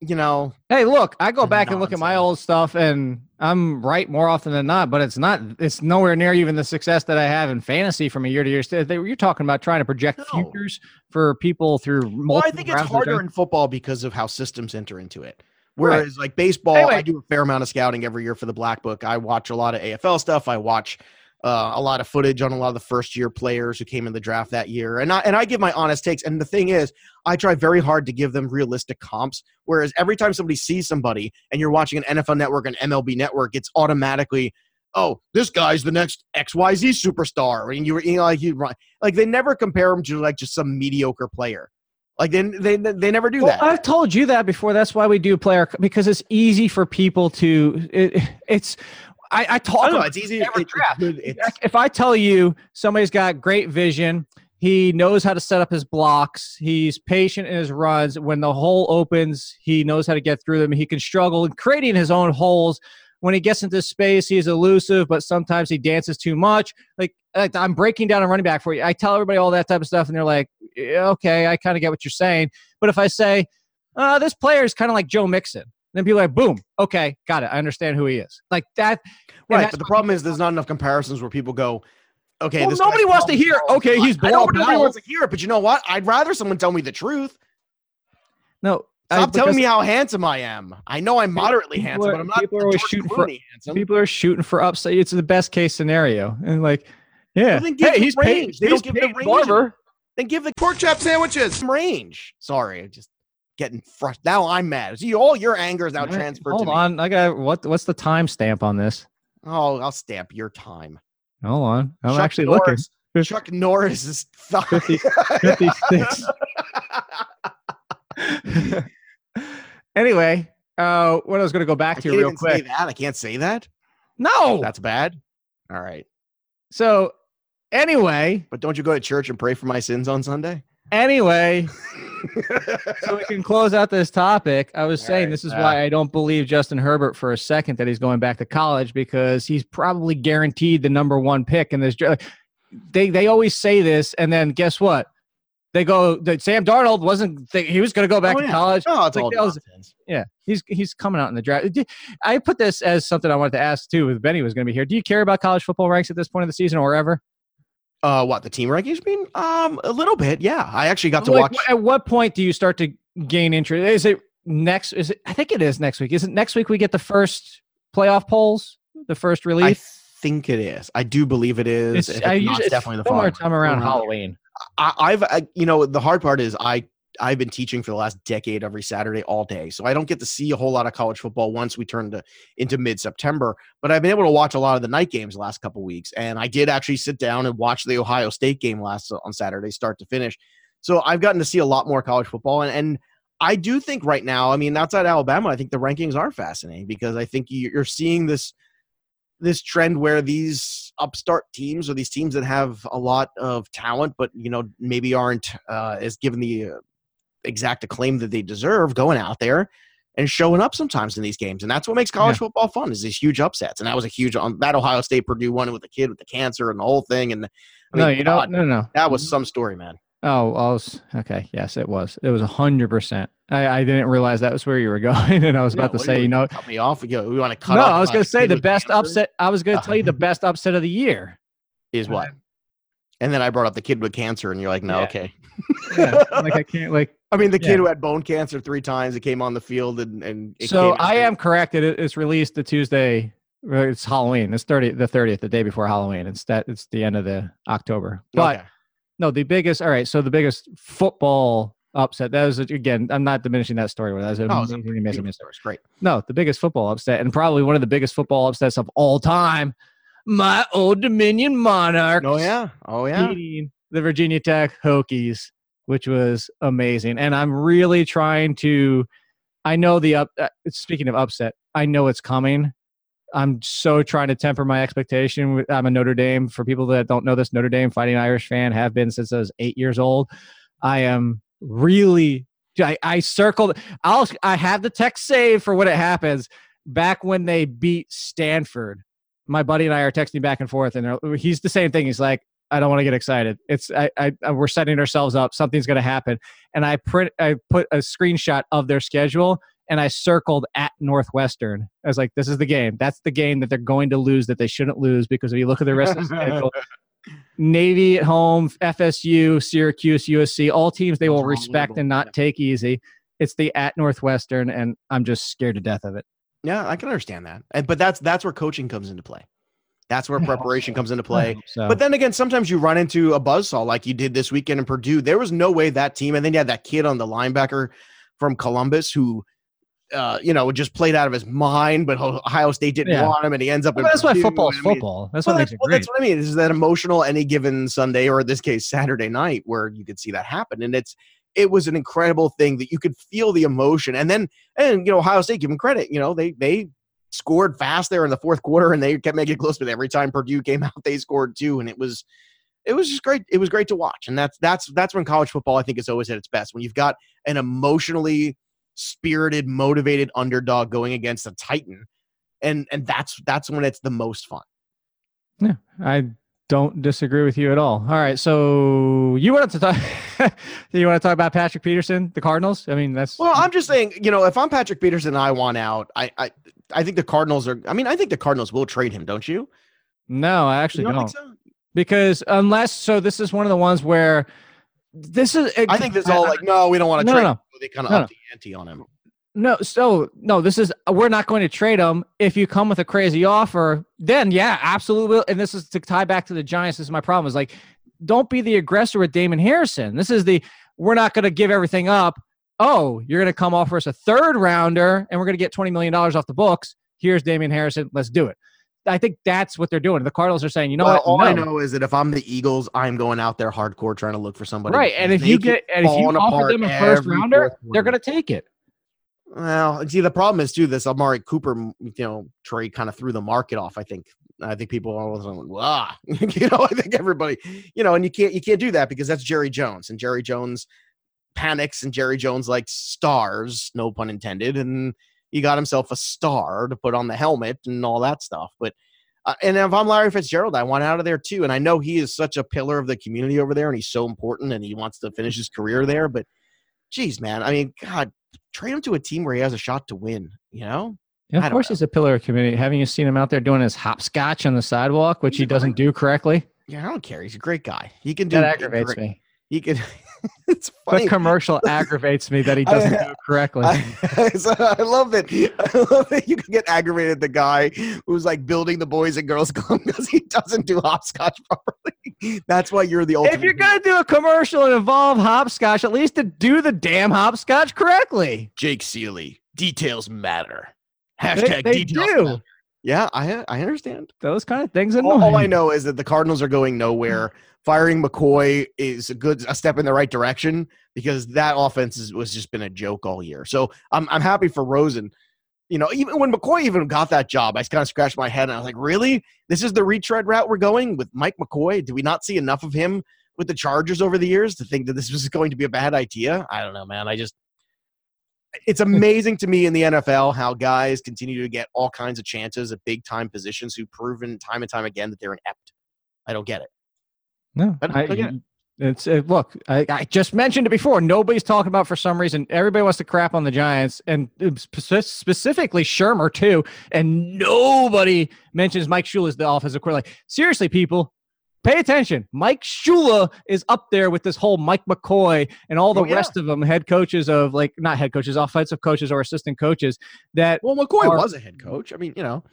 you know. Hey, look, I go back nonsense. and look at my old stuff, and I'm right more often than not, but it's not. It's nowhere near even the success that I have in fantasy from a year to year. They, you're talking about trying to project no. futures for people through multiple Well, I think it's harder in football because of how systems enter into it. Whereas, right. like baseball, anyway. I do a fair amount of scouting every year for the Black Book. I watch a lot of A F L stuff. I watch uh, a lot of footage on a lot of the first-year players who came in the draft that year, and I and I give my honest takes. And the thing is, I try very hard to give them realistic comps, whereas every time somebody sees somebody and you're watching an N F L Network and M L B Network, it's automatically, oh, this guy's the next X Y Z superstar. And you were you know, like, you like they never compare him to like just some mediocre player. Like they they they never do well, that. I've told you that before. That's why we do player, because it's easy for people to it, it's. I, I talk about it's easy. It's draft. It's, if I tell you somebody's got great vision. He knows how to set up his blocks. He's patient in his runs. When the hole opens, he knows how to get through them. He can struggle in creating his own holes. When he gets into space, he's elusive, but sometimes he dances too much. Like, like I'm breaking down a running back for you. I tell everybody all that type of stuff, and they're like, yeah, okay, I kind of get what you're saying. But if I say, uh, this player is kind of like Joe Mixon, then people are like, boom, okay, got it. I understand who he is. Like that. Right, but the problem is there's not enough comparisons where people go, okay, well, this nobody wants to hear, okay, he's blowing up. Nobody wants to hear it, but you know what? I'd rather someone tell me the truth. No. Stop I, telling me how handsome I am. I know I'm moderately handsome, are, but I'm not people are shooting for, handsome. People are shooting for upside. It's the best case scenario. And like, yeah. Well, hey, he's paid. They don't give the range. Barber. Then give the pork chop sandwiches range. Sorry, I'm just getting frustrated. Now I'm mad. See, all your anger is now right, transferred hold to on. me. Hold on. I got, what, what's the time stamp on this? Oh, I'll stamp your time. Hold on. I'm Chuck actually Norris. looking. Chuck Norris is fifty, fifty-six. Anyway, uh, what I was going to go back I to real quick. That. I can't say that. No. That's bad. All right. So anyway. But don't you go to church and pray for my sins on Sunday? Anyway. So we can close out this topic. I was All saying right, this is uh, why I don't believe Justin Herbert for a second that he's going back to college, because he's probably guaranteed the number one pick in this draft. They they always say this, and then guess what? They go that Sam Darnold wasn't think he was going to go back oh, yeah. to college. No, it's like, all was, yeah, he's he's coming out in the draft. I put this as something I wanted to ask too. With Benny was going to be here. Do you care about college football ranks at this point of the season or ever? Uh, what, the team rankings mean? Um, a little bit, yeah. I actually got to like, watch. At what point do you start to gain interest? Is it next? Is it? I think it is next week. Is it next week we get the first playoff polls, the first release? I think it is. I do believe it is. It's, if it's I not, usually, it's definitely the fall. Time around Halloween. I, I've, I, you know, the hard part is I I've been teaching for the last decade every Saturday all day, so I don't get to see a whole lot of college football once we turn to into mid-September. But I've been able to watch a lot of the night games the last couple of weeks, and I did actually sit down and watch the Ohio State game last on Saturday, start to finish. So I've gotten to see a lot more college football, and, and I do think right now, I mean, outside Alabama, I think the rankings are fascinating, because I think you're seeing this this trend where these upstart teams or these teams that have a lot of talent, but you know maybe aren't uh, as given the uh, exact acclaim that they deserve, going out there and showing up sometimes in these games. And that's what makes college yeah. football fun, is these huge upsets. And that was a huge on um, that Ohio State Purdue one with the kid with the cancer and the whole thing. And I mean, no, you God, don't. No, no, that was some story, man. Oh, I was okay. Yes, it was. It was a hundred percent. I, I didn't realize that was where you were going, and I was yeah, about to say, you, you know, cut me off. You know, we want to cut. No, off I was going to say the best cancer. upset. I was going to tell you the best upset of the year is what. And then I brought up the kid with cancer, and you're like, no, yeah. okay. yeah, like I can't like. I mean, the kid yeah. who had bone cancer three times, it came on the field, and and it so I am correct. It, it's released the Tuesday. It's Halloween. It's thirty the thirtieth, the day before Halloween. It's that. It's the end of the October. But okay. no, the biggest. All right, so the biggest football upset. That was again. I'm not diminishing that story. That was an no, amazing, amazing, amazing story. Great. No, the biggest football upset, and probably one of the biggest football upsets of all time. My Old Dominion Monarchs. Oh yeah. Oh yeah. Beating the Virginia Tech Hokies, which was amazing. And I'm really trying to, I know the up, uh, speaking of upset, I know it's coming. I'm so trying to temper my expectation. I'm a Notre Dame. For people that don't know this, Notre Dame Fighting Irish fan, have been since I was eight years old. I am really, I, I circled, I'll, I have the text saved for when it happens. Back when they beat Stanford, my buddy and I are texting back and forth, and he's the same thing. He's like, I don't want to get excited. It's I, I we're setting ourselves up. Something's going to happen. And I print, I put a screenshot of their schedule, and I circled at Northwestern. I was like, this is the game. That's the game that they're going to lose, that they shouldn't lose, because if you look at the rest of the schedule, Navy at home, F S U, Syracuse, U S C, all teams they will respect and not take easy. It's the at Northwestern, and I'm just scared to death of it. Yeah, I can understand that. And, but that's that's where coaching comes into play. That's where preparation comes into play. So. But then again, sometimes you run into a buzzsaw like you did this weekend in Purdue. There was no way that team, and then you had that kid on the linebacker from Columbus who, uh, you know, just played out of his mind, but Ohio State didn't yeah. want him, and he ends up well, in that's Purdue. Why football is I mean, football. That's well, what that's, makes it well, great. That's what I mean. Is that emotional any given Sunday, or in this case, Saturday night, where you could see that happen. And it's it was an incredible thing that you could feel the emotion. And then, and you know, Ohio State, give them credit. You know, they they – scored fast there in the fourth quarter, and they kept making it close, but every time Purdue came out, they scored two, and it was it was just great. It was great to watch. And that's that's that's when college football, I think, is always at its best, when you've got an emotionally spirited, motivated underdog going against a Titan. And and that's that's when it's the most fun. Yeah. I don't disagree with you at all. All right. So you want to talk you want to talk about Patrick Peterson, the Cardinals? I mean, that's well, I'm just saying, you know, if I'm Patrick Peterson and I want out, I I I think the Cardinals are, I mean, I think the Cardinals will trade him, don't you? No, I actually you don't. don't. Think so? Because unless, so this is one of the ones where this is. It, I think this is all I, like, no, we don't want to no, trade no, no. him. They kind of no, upped no. the ante on him. No, so no, this is, we're not going to trade him. If you come with a crazy offer, then yeah, absolutely. And this is to tie back to the Giants. This is my problem, is like, don't be the aggressor with Damon Harrison. This is the, we're not going to give everything up. Oh, you're going to come offer us a third rounder, and we're going to get twenty million dollars off the books. Here's Damian Harrison. Let's do it. I think that's what they're doing. The Cardinals are saying, you know well, what? All no. I know is that if I'm the Eagles, I'm going out there hardcore trying to look for somebody. Right, and if you get and if you offer them a first rounder, they're going to take it. Well, see, the problem is, too, this Amari Cooper, you know, trade kind of threw the market off, I think. I think people are always like, ah, you know, I think everybody, you know, and you can't you can't do that, because that's Jerry Jones, and Jerry Jones panics, and Jerry Jones like stars, no pun intended, and he got himself a star to put on the helmet and all that stuff. But uh, and if I'm Larry Fitzgerald, I want out of there too, and I know he is such a pillar of the community over there, and he's so important, and he wants to finish his career there, but geez, man, I mean, God, trade him to a team where he has a shot to win, you know? Yeah, of course know. He's a pillar of community. Haven't you seen him out there doing his hopscotch on the sidewalk, which he doesn't do correctly? Yeah, I don't care, he's a great guy. He can do that. Aggravates great. me. He could. It's funny. The commercial aggravates me that he doesn't I, do it correctly. I, I, I love it. I love that you can get aggravated at the guy who's like building the Boys and Girls Club because he doesn't do hopscotch properly. That's why you're the ultimate. If you're gonna do a commercial and involve hopscotch, at least to do the damn hopscotch correctly. Jake Ciely. Details matter. Hashtag they, they details do. Matter. Yeah, I I understand. Those kind of things. All, all I know is that the Cardinals are going nowhere. Firing McCoy is a good a step in the right direction, because that offense is, was just been a joke all year. So I'm I'm happy for Rosen. You know, even when McCoy even got that job, I kind of scratched my head and I was like, really? This is the retread route we're going with Mike McCoy? Do we not see enough of him with the Chargers over the years to think that this was going to be a bad idea? I don't know, man. I just It's amazing to me in the N F L how guys continue to get all kinds of chances at big-time positions who've proven time and time again that they're inept. I don't get it. No, I don't I, get it. It's, it, look, I, I just mentioned it before. Nobody's talking about, for some reason, everybody wants to crap on the Giants, and spe- specifically Shermer, too, and nobody mentions Mike Shula as the offensive coordinator. Like, seriously, people. Pay attention. Mike Shula is up there with this whole Mike McCoy and all the oh, yeah. rest of them, head coaches of like, not head coaches, offensive coaches or assistant coaches that. Well, McCoy are, was a head coach. I mean, you know,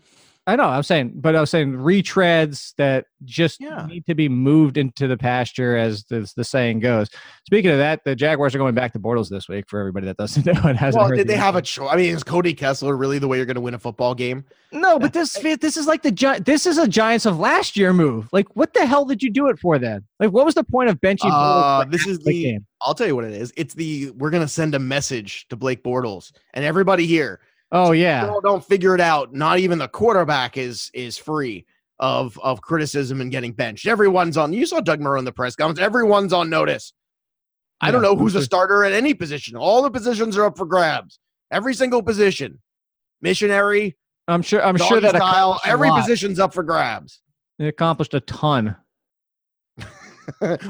I know I'm saying, but I was saying retreads that just yeah. need to be moved into the pasture, as the, the saying goes. Speaking of that, the Jaguars are going back to Bortles this week, for everybody that doesn't know. It hasn't well, did they have a choice? I mean, is Cody Kessler really the way you're going to win a football game? No, but this this is like the Gi- this is a Giants of last year move. Like, what the hell did you do it for then? Like, what was the point of benching Bortles? Uh, this is the game. I'll tell you what it is. It's the we're going to send a message to Blake Bortles and everybody here. Oh, yeah. People don't figure it out. Not even the quarterback is is free of of criticism and getting benched. Everyone's on. You saw Doug Murrow in the press conference. Everyone's on notice. I yeah. don't know who's a starter at any position. All the positions are up for grabs. Every single position. Missionary. I'm sure. I'm sure that style, every position's up for grabs. They accomplished a ton.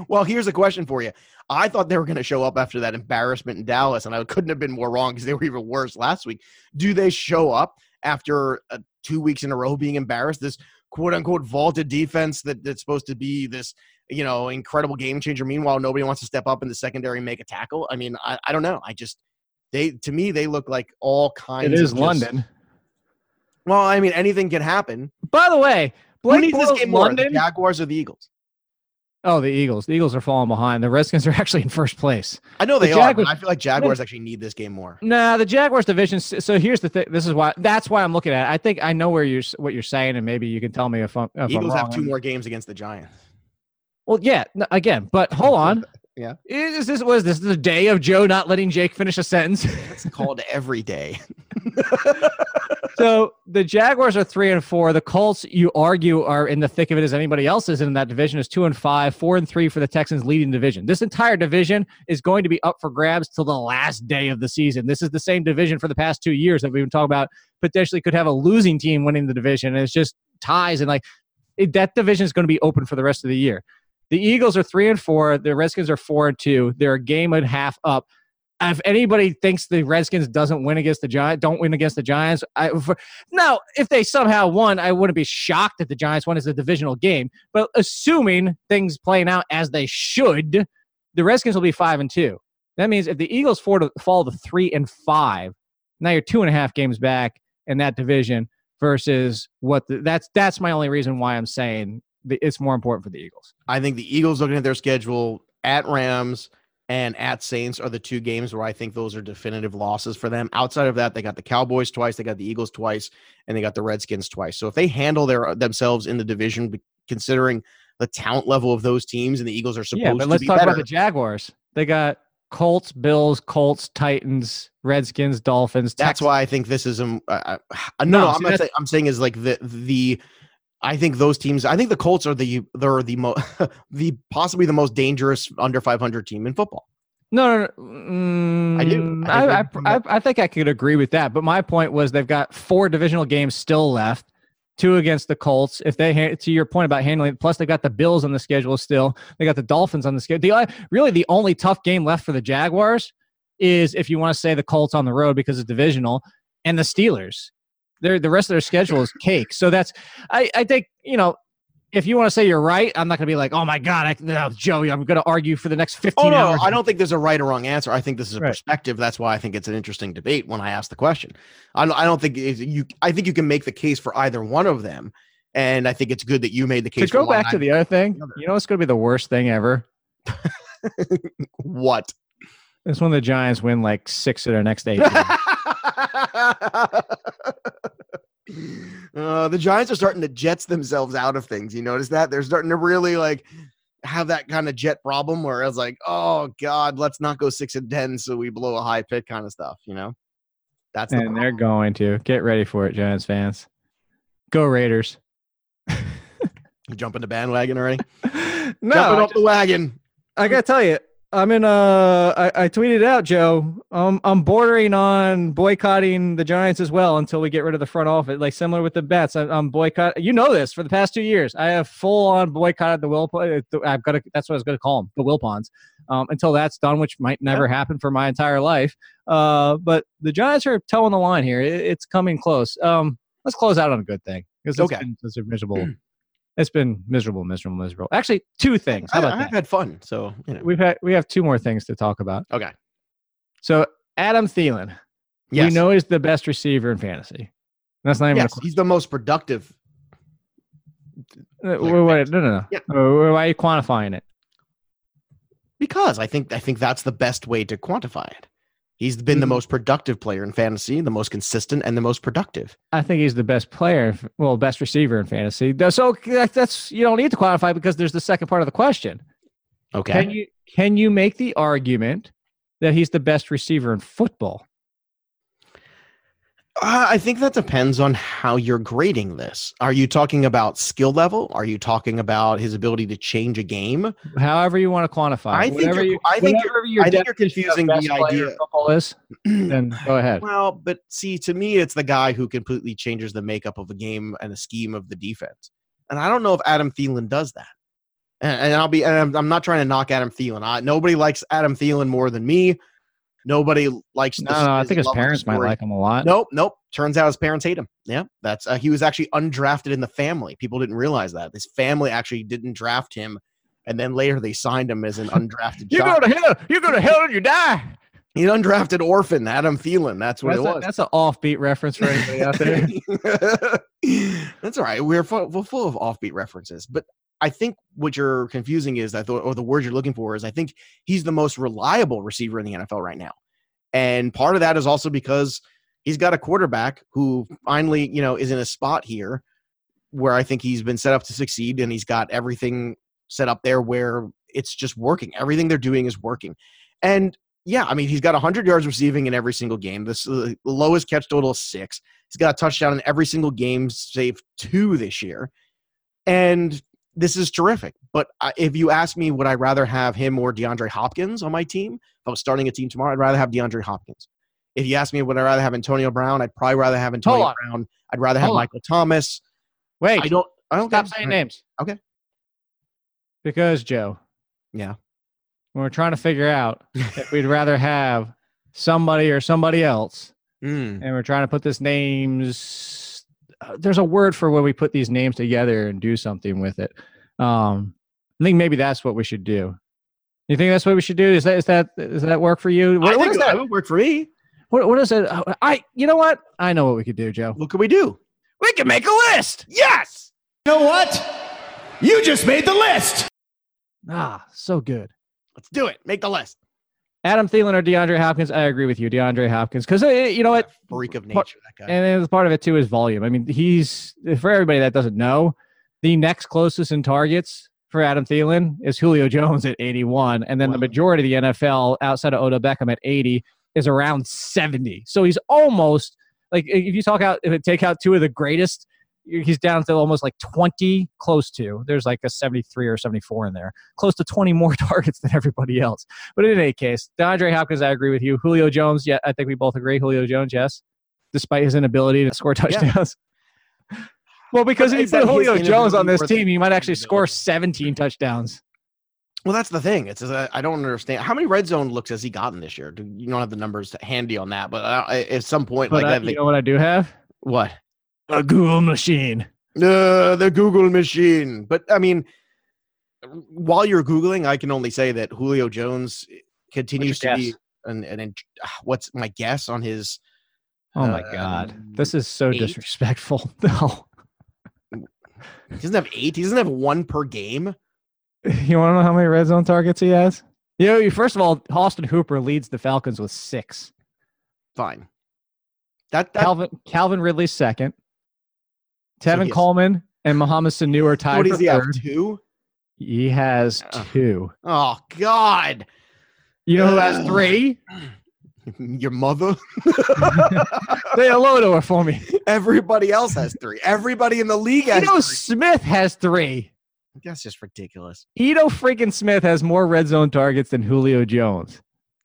Well, here's a question for you. I thought they were going to show up after that embarrassment in Dallas, and I couldn't have been more wrong because they were even worse last week. Do they show up after uh, two weeks in a row being embarrassed? This quote-unquote vaulted defense that, that's supposed to be this, you know, incredible game changer. Meanwhile, nobody wants to step up in the secondary and make a tackle. I mean, I, I don't know. I just they to me they look like all kinds. It is of London. Just, well, I mean, anything can happen. By the way, Blake who needs Bortles, this game more, London? The Jaguars or the Eagles? Oh, the Eagles. The Eagles are falling behind. The Redskins are actually in first place. I know they the Jagu- are, but I feel like Jaguars actually need this game more. Nah, the Jaguars division. So here's the thing. This is why. That's why I'm looking at it. I think I know where you're, what you're saying, and maybe you can tell me if I'm, if Eagles I'm wrong. Have two more games against the Giants. Well, yeah, no, again, but hold on. Yeah. Is this was this the day of Joe not letting Jake finish a sentence? It's called every day. So the Jaguars are three and four. The Colts, you argue, are in the thick of it as anybody else is in that division, is two and five, four and three for the Texans leading division. This entire division is going to be up for grabs till the last day of the season. This is the same division for the past two years that we've been talking about. Potentially could have a losing team winning the division. And it's just ties and like it, that division is going to be open for the rest of the year. The Eagles are three and four. The Redskins are four and two. They're a game and a half up. If anybody thinks the Redskins doesn't win against the Giants, don't win against the Giants. I, for, now, if they somehow won, I wouldn't be shocked that the Giants won as a divisional game. But assuming things playing out as they should, the Redskins will be five and two. That means if the Eagles fall to, fall to three and five, now you're two and a half games back in that division. Versus what the, that's that's my only reason why I'm saying. It's more important for the Eagles. I think the Eagles, looking at their schedule, at Rams and at Saints are the two games where I think those are definitive losses for them. Outside of that, they got the Cowboys twice, they got the Eagles twice, and they got the Redskins twice. So if they handle their themselves in the division, considering the talent level of those teams, and the Eagles are supposed to be better. Yeah, but let's talk about the Jaguars. They got Colts, Bills, Colts, Titans, Redskins, Dolphins. That's why I think this is um, – uh, no, no, I'm not saying – I'm saying is like the the – I think those teams. I think the Colts are the they're the most the possibly the most dangerous under five hundred team in football. No, no, no. Mm, I do. I think, I, I, I, I think I could agree with that. But my point was they've got four divisional games still left. Two against the Colts. If they, to your point about handling, plus they got the Bills on the schedule still. They got the Dolphins on the schedule. The, really, the only tough game left for the Jaguars is if you want to say the Colts on the road because it's divisional, and the Steelers. Their, the rest of their schedule is cake. So that's, I, I think, you know, if you want to say you're right, I'm not going to be like, oh, my God, I, no, Joey, I'm going to argue for the next fifteen oh, no, hours. I don't think there's a right or wrong answer. I think this is a right. perspective. That's why I think it's an interesting debate when I ask the question. I don't, I don't think you I think you can make the case for either one of them. And I think it's good that you made the case. To go for back one, to the other thing, the other. You know what's going to be the worst thing ever? What? It's when the Giants win like six of their next eight. Uh, the Giants are starting to jets themselves out of things. You notice that? They're starting to really like have that kind of jet problem where I was like, oh God, let's not go six and ten so we blow a high pick kind of stuff, you know? That's the And problem. They're going to. Get ready for it, Giants fans. Go Raiders. You jumping the bandwagon already? No. Jumping off the wagon. I gotta tell you. I'm in. Uh, I, I tweeted out, Joe. Um, I'm bordering on boycotting the Giants as well until we get rid of the front office. Like similar with the bets, I, I'm boycott. You know this for the past two years. I have full on boycotted the Will. I've got. To, that's what I was going to call them, the Wilpons. Um, until that's done, which might never yeah. happen for my entire life. Uh, but the Giants are toeing the line here. It, it's coming close. Um, let's close out on a good thing because okay. it's been miserable. It's been miserable, miserable, miserable. Actually, two things. How about I, I've that? had fun, so you know. we've had we have two more things to talk about. Okay. So Adam Thielen, yes, we know he's the best receiver in fantasy. That's not even. Yes, a he's the most productive. Wait, wait, no, no, no. Yeah. Why are you quantifying it? Because I think I think that's the best way to quantify it. He's been mm-hmm. the most productive player in fantasy, the most consistent, and the most productive. I think he's the best player, well, best receiver in fantasy. So that's you don't need to quantify because there's the second part of the question. Okay. Can you can you make the argument that he's the best receiver in football? Uh, I think that depends on how you're grading this. Are you talking about skill level? Are you talking about his ability to change a game? However you want to quantify. I think you're, you, I think you're, you're, I think you're confusing the idea. Football is, then go ahead. Well, but see, to me, it's the guy who completely changes the makeup of a game and the scheme of the defense. And I don't know if Adam Thielen does that. And, and I'll be, and I'm, I'm not trying to knock Adam Thielen. I, nobody likes Adam Thielen more than me. Nobody likes. No, this, no I think his parents might like him a lot. Nope, nope. Turns out his parents hate him. Yeah, that's uh, he was actually undrafted in the family. People didn't realize that his family actually didn't draft him, and then later they signed him as an undrafted. You go to hell. You go to hell and you die. He's an undrafted orphan, Adam Thielen. That's what that's it a, was. That's an offbeat reference for anybody out there. That's all right. We're full, we're full of offbeat references, but I think what you're confusing is, I thought, or the word you're looking for is, I think he's the most reliable receiver in the N F L right now. And part of that is also because he's got a quarterback who finally, you know, is in a spot here where I think he's been set up to succeed, and he's got everything set up there where it's just working. Everything they're doing is working. And yeah, I mean, he's got one hundred yards receiving in every single game. This uh, the lowest catch total is six. He's got a touchdown in every single game, save two this year. And this is terrific, but if you ask me, would I rather have him or DeAndre Hopkins on my team? If I was starting a team tomorrow, I'd rather have DeAndre Hopkins. If you ask me, would I rather have Antonio Brown? I'd probably rather have Antonio Brown. I'd rather have Hold Michael on. Thomas. Wait, I don't. I don't stop saying names. Okay. Because Joe. Yeah. When we're trying to figure out if we'd rather have somebody or somebody else, mm. and we're trying to put this names. There's a word for when we put these names together and do something with it. Um, I think maybe that's what we should do. You think that's what we should do? Is that is that is that work for you? What, I what is that? It would work for me. What what is it? I you know what? I know what we could do, Joe. What could we do? We could make a list. Yes. You know what? You just made the list. Ah, so good. Let's do it. Make the list. Adam Thielen or DeAndre Hopkins? I agree with you, DeAndre Hopkins, because uh, you know what, a freak of nature, that guy. And part of it too is volume. I mean, he's, for everybody that doesn't know, the next closest in targets for Adam Thielen is Julio Jones at eighty-one, and then wow. the majority of the N F L outside of Odell Beckham at eighty is around seventy. So he's almost like, if you talk out, if it take out two of the greatest, he's down to almost like twenty, close to. There's like a seventy-three or seventy-four in there. Close to twenty more targets than everybody else. But in any case, DeAndre Hopkins, I agree with you. Julio Jones, yeah, I think we both agree. Julio Jones, yes, despite his inability to score touchdowns. Yeah. Well, because but if you put Julio Jones on this team, you might actually score seventeen touchdowns. Well, that's the thing. It's uh, I don't understand. How many red zone looks has he gotten this year? You don't have the numbers handy on that, but uh, at some point, but like I, that, you they, know what I do have? What? A Google machine. Uh, the Google machine. But, I mean, while you're Googling, I can only say that Julio Jones continues to guess? be an, an, an what's my guess on his... Oh, uh, my God. This is so eight? disrespectful. No. He doesn't have eight. He doesn't have one per game. You want to know how many red zone targets he has? You know, first of all, Austin Hooper leads the Falcons with six. Fine. That, that Calvin, Calvin Ridley's second. Tevin so Coleman and Mohamed Sanu are tied. What does he have? Two? He has uh, two. Oh, God. You know who has three? Your mother. Say hello to her for me. Everybody else has three. Everybody in the league has Edo three. Smith has three. That's just ridiculous. Edo freaking Smith has more red zone targets than Julio Jones.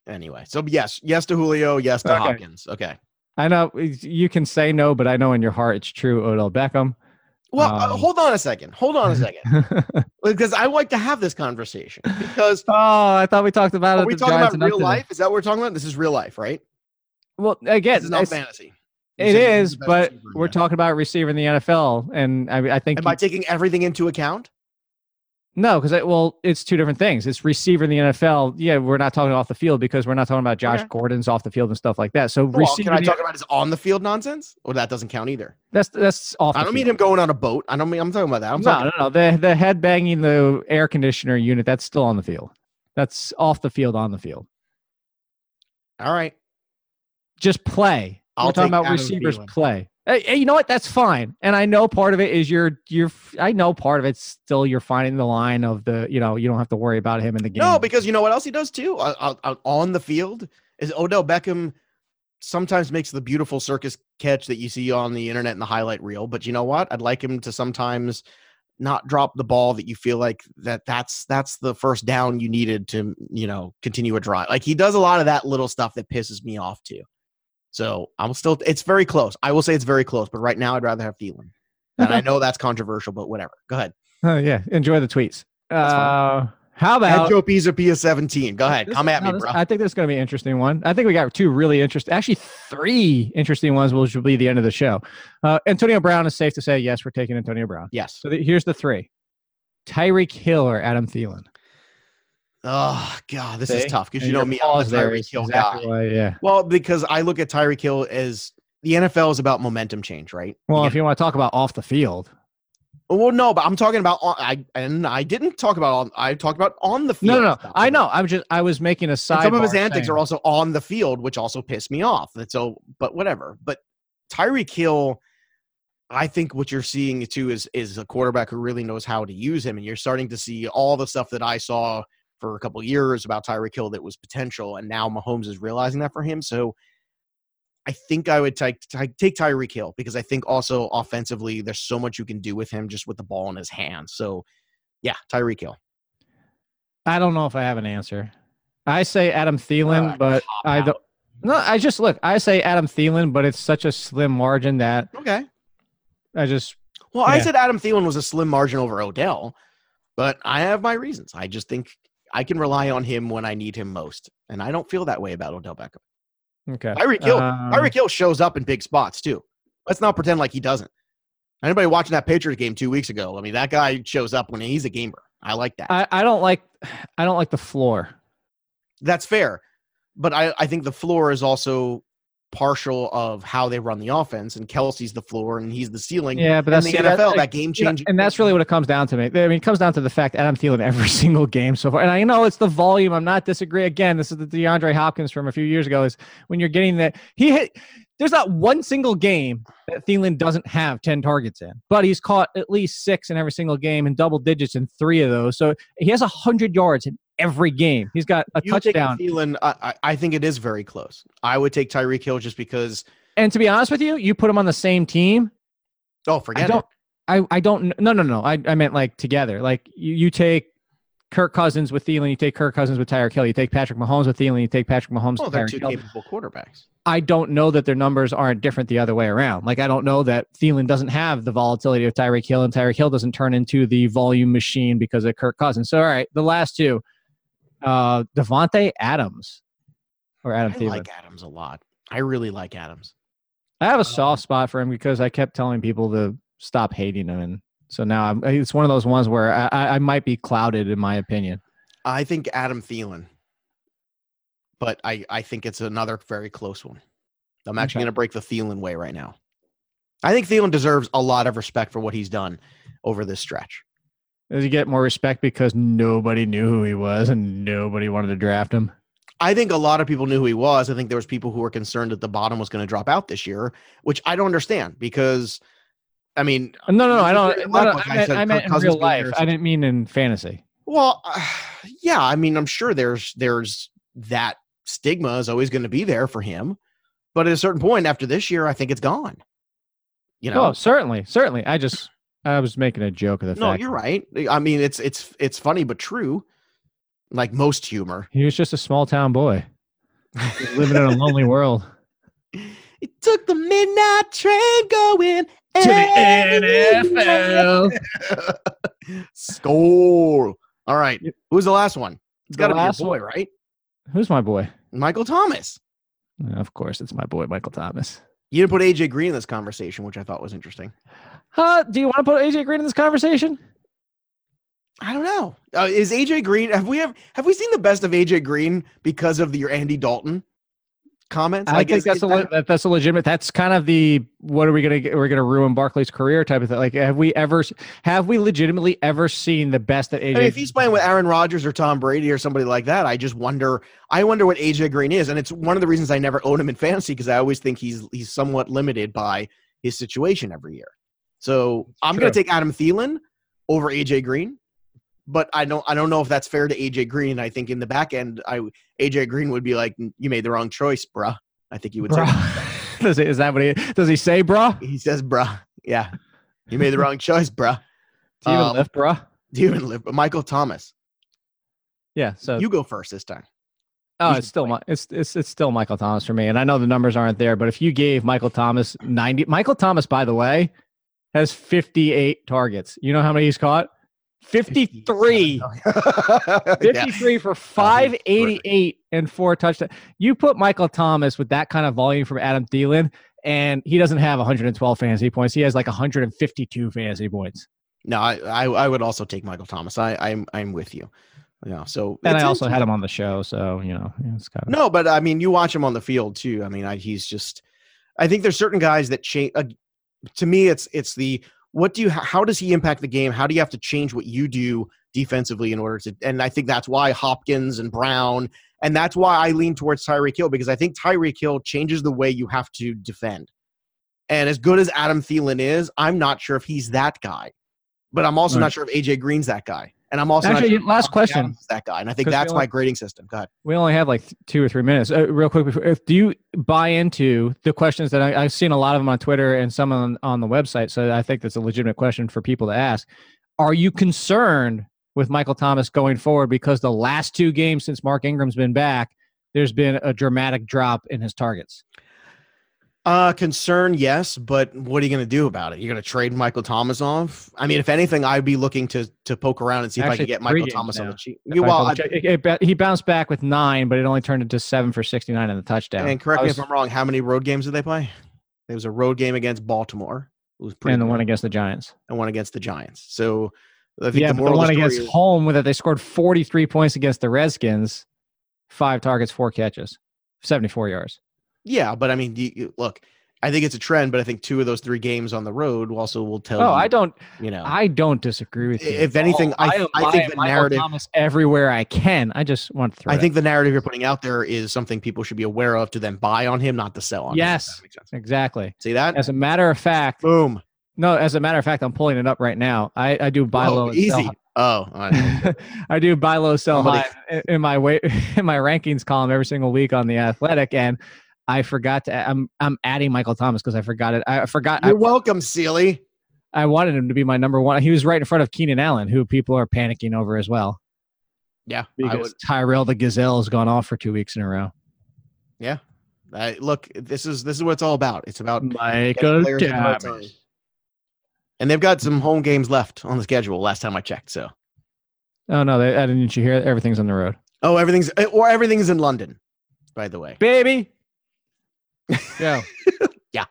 Anyway, so yes. Yes to Julio. Yes to okay. Hopkins. Okay. I know you can say no, but I know in your heart it's true, Odell Beckham. Well, um, uh, hold on a second. Hold on a second. Because I like to have this conversation. Because oh, I thought we talked about it. Are we talking Giants about real life? Is that what we're talking about? This is real life, right? Well, again, this is not fantasy. It is, but we're talking about receiver in the N F L, and I, I think am I taking everything into account? No, because it, well, it's two different things. It's receiver in the N F L. Yeah, we're not talking off the field because we're not talking about Josh okay. Gordon's off the field and stuff like that. So, well, can I talk about his on the field nonsense? Or that doesn't count either. That's that's off. I don't the mean field. Him going on a boat. I don't mean. I'm talking about that. I'm no, no, no. The the head banging the air conditioner unit. That's still on the field. That's off the field, on the field. All right. Just play. I'll we're talking about receivers play. Hey, hey, you know what? That's fine. And I know part of it is you're, you're, I know part of it's still you're finding the line of the, you know, you don't have to worry about him in the game. No, because you know what else he does too? I, I, I, on the field is Odell Beckham sometimes makes the beautiful circus catch that you see on the internet in the highlight reel. But you know what? I'd like him to sometimes not drop the ball that you feel like that that's, that's the first down you needed to, you know, continue a drive. Like he does a lot of that little stuff that pisses me off too. So I'm still, it's very close. I will say it's very close, but right now I'd rather have Thielen. And I know that's controversial, but whatever. Go ahead. Oh yeah. Enjoy the tweets. Uh, How about Joe Pisapia seventeen? Go ahead. This, Come at no, me, this, bro. I think this is going to be an interesting one. I think we got two really interesting, actually three interesting ones, which will be the end of the show. Uh, Antonio Brown is safe to say, yes, we're taking Antonio Brown. Yes. So the, here's the three. Tyreek Hill or Adam Thielen? Oh, God, this See? is tough because you know me, I'm a Tyreek Hill exactly guy. Why, yeah. Well, because I look at Tyreek Hill as the N F L is about momentum change, right? Well, you if you want to talk about off the field. Well, no, but I'm talking about on, I and I didn't talk about on, I talked about on the field. No, no, no. I know. I'm just I was making a side. Some of his antics saying. are also on the field, which also pissed me off. And so, but whatever. But Tyreek Hill, I think what you're seeing too is is a quarterback who really knows how to use him, and you're starting to see all the stuff that I saw for a couple of years about Tyreek Hill that was potential, and now Mahomes is realizing that for him. So. I think I would take take Tyreek Hill because I think also offensively there's so much you can do with him just with the ball in his hands. So, yeah, Tyreek Hill. I don't know if I have an answer. I say Adam Thielen, uh, but I don't. Out. No, I just look. I say Adam Thielen, but it's such a slim margin that. Okay. I just. Well, yeah. I said Adam Thielen was a slim margin over Odell, but I have my reasons. I just think I can rely on him when I need him most, and I don't feel that way about Odell Beckham. Okay. Tyreek Hill, um, Tyreek Hill shows up in big spots too. Let's not pretend like he doesn't. Anybody watching that Patriots game two weeks ago? I mean, that guy shows up when he's a gamer. I like that. I, I don't like, I don't like the floor. That's fair, but I, I think the floor is also partial of how they run the offense. And Kelsey's the floor, and he's the ceiling. Yeah, but that's in the N F L. That, that game changing, and that's really what it comes down to. Me, I mean, it comes down to the fact Adam Thielen every single game so far. And I know it's the volume. I'm not disagreeing. Again, this is the DeAndre Hopkins from a few years ago. Is when you're getting that he hit. There's not one single game that Thielen doesn't have ten targets in, but he's caught at least six in every single game and double digits in three of those. So he has a hundred yards in every game. He's got a you touchdown. Thielen, I, I think it is very close. I would take Tyreek Hill just because. And to be honest with you, you put him on the same team. Oh, forget I don't, it. I, I don't. No, no, no. I, I meant like together. Like you, you take Kirk Cousins with Thielen. You take Kirk Cousins with Tyreek Hill. You take Patrick Mahomes with Thielen. You take Patrick Mahomes well, with Tyreek Hill. They're two capable quarterbacks. I don't know that their numbers aren't different the other way around. Like I don't know that Thielen doesn't have the volatility of Tyreek Hill and Tyreek Hill doesn't turn into the volume machine because of Kirk Cousins. So all right, the last two. Uh, Devontae Adams or Adam I Thielen. I like Adams a lot. I really like Adams. I have a soft spot for him because I kept telling people to stop hating him. And so now I'm, it's one of those ones where I, I might be clouded in my opinion. I think Adam Thielen, but I, I think it's another very close one. I'm actually okay. going to break the Thielen way right now. I think Thielen deserves a lot of respect for what he's done over this stretch. Does he get more respect because nobody knew who he was and nobody wanted to draft him? I think a lot of people knew who he was. I think there was people who were concerned that the bottom was going to drop out this year, which I don't understand because, I mean... No, no, no, I don't... No, no, I, I meant, I meant in real life. I didn't mean in fantasy. Well, uh, yeah, I mean, I'm sure there's there's that stigma is always going to be there for him. But at a certain point after this year, I think it's gone. You know? Oh, certainly, certainly. I just... I was making a joke of the no, fact. No, you're right. I mean, it's it's it's funny but true. Like most humor. He was just a small town boy. Living in a lonely world. He took the midnight train going to the N F L. Score. All right. Who's the last one? It's got to be your boy, one. right? Who's my boy? Michael Thomas. Of course, it's my boy, Michael Thomas. You didn't put A J Green in this conversation, which I thought was interesting. Huh? Do you want to put A J Green in this conversation? I don't know. Uh, is A J Green? Have we have have we seen the best of A J Green because of the, your Andy Dalton comments? I like, think is, that's is, a le- that, that's a legitimate. That's kind of the what are we gonna get, we're gonna ruin Barkley's career type of thing. Like, have we ever have we legitimately ever seen the best that A J? I mean, if he's playing with Aaron Rodgers or Tom Brady or somebody like that, I just wonder. I wonder what A J Green is, and it's one of the reasons I never own him in fantasy because I always think he's he's somewhat limited by his situation every year. So it's I'm going to take Adam Thielen over A J Green, but I don't I don't know if that's fair to A J Green. I think in the back end, I A J Green would be like, you made the wrong choice, bruh. I think you would bruh. say. Does he, is that what he does? He say, bruh? He says, bruh. Yeah. You made the wrong choice, bruh. Do you even um, live, bruh? Do you even live? Michael Thomas. Yeah. So you go first this time. Oh, it's still my, it's it's it's still Michael Thomas for me, and I know the numbers aren't there, but if you gave Michael Thomas ninety, Michael Thomas, by the way, has fifty-eight targets. You know how many he's caught? fifty-three. fifty-three yeah. for five eighty-eight and four touchdowns. You put Michael Thomas with that kind of volume from Adam Thielen, and he doesn't have one hundred twelve fantasy points. He has like one hundred fifty-two fantasy points. No, I I, I would also take Michael Thomas. I I'm I'm with you. Yeah. So and I also had him on the show, so you know it's kind of no, but I mean you watch him on the field too. I mean I, he's just. I think there's certain guys that change. Uh, to me, it's it's the what do you how does he impact the game? How do you have to change what you do defensively in order to? And I think that's why Hopkins and Brown, and that's why I lean towards Tyreek Hill because I think Tyreek Hill changes the way you have to defend. And as good as Adam Thielen is, I'm not sure if he's that guy, but I'm also right. not sure if A J Green's that guy. And I'm also actually sure last question that guy, and I think that's only, my grading system. Go ahead. We only have like two or three minutes. Uh, real quick, before, if, do you buy into the questions that I, I've seen a lot of them on Twitter and some on, on the website? So I think that's a legitimate question for people to ask. Are you concerned with Michael Thomas going forward because the last two games since Mark Ingram's been back, there's been a dramatic drop in his targets? Uh, concern, yes, but what are you going to do about it? You're going to trade Michael Thomas off? I mean, if anything, I'd be looking to to poke around and see Actually, if I can get Michael Thomas now. on the cheap. Well, I, it, it, he bounced back with nine, but it only turned into seven for sixty-nine in the touchdown. And correct me was, if I'm wrong, how many road games did they play? There was a road game against Baltimore. It was pretty and the good. one against the Giants. And one against the Giants. So I think yeah, the, moral the one the against is, home, with it, they scored forty-three points against the Redskins, five targets, four catches, seventy-four yards. Yeah, but I mean, you, you, look, I think it's a trend, but I think two of those three games on the road also will tell. Oh, you, I don't, you know, I don't disagree with you. If anything, I, I, I think the Michael narrative Thomas everywhere I can. I just want to. I it. think the narrative you're putting out there is something people should be aware of to then buy on him, not to sell on. Yes, him, exactly. See that? As a matter of fact, boom. No, as a matter of fact, I'm pulling it up right now. I, I do buy oh, low. And easy. Sell. Oh, I, I do buy low, sell Somebody. high in my way in my rankings column every single week on The Athletic, and I forgot to. I'm I'm adding Michael Thomas because I forgot it. I forgot. You're I, welcome, Ciely. I wanted him to be my number one. He was right in front of Keenan Allen, who people are panicking over as well. Yeah, because I would. Tyrell the Gazelle has gone off for two weeks in a row. Yeah, I, look, this is this is what it's all about. It's about Michael Thomas, and they've got some home games left on the schedule. Last time I checked, so. Oh no! They, I didn't you hear it? Everything's on the road. Oh, everything's or everything's in London. By the way, baby. Yeah. Yeah.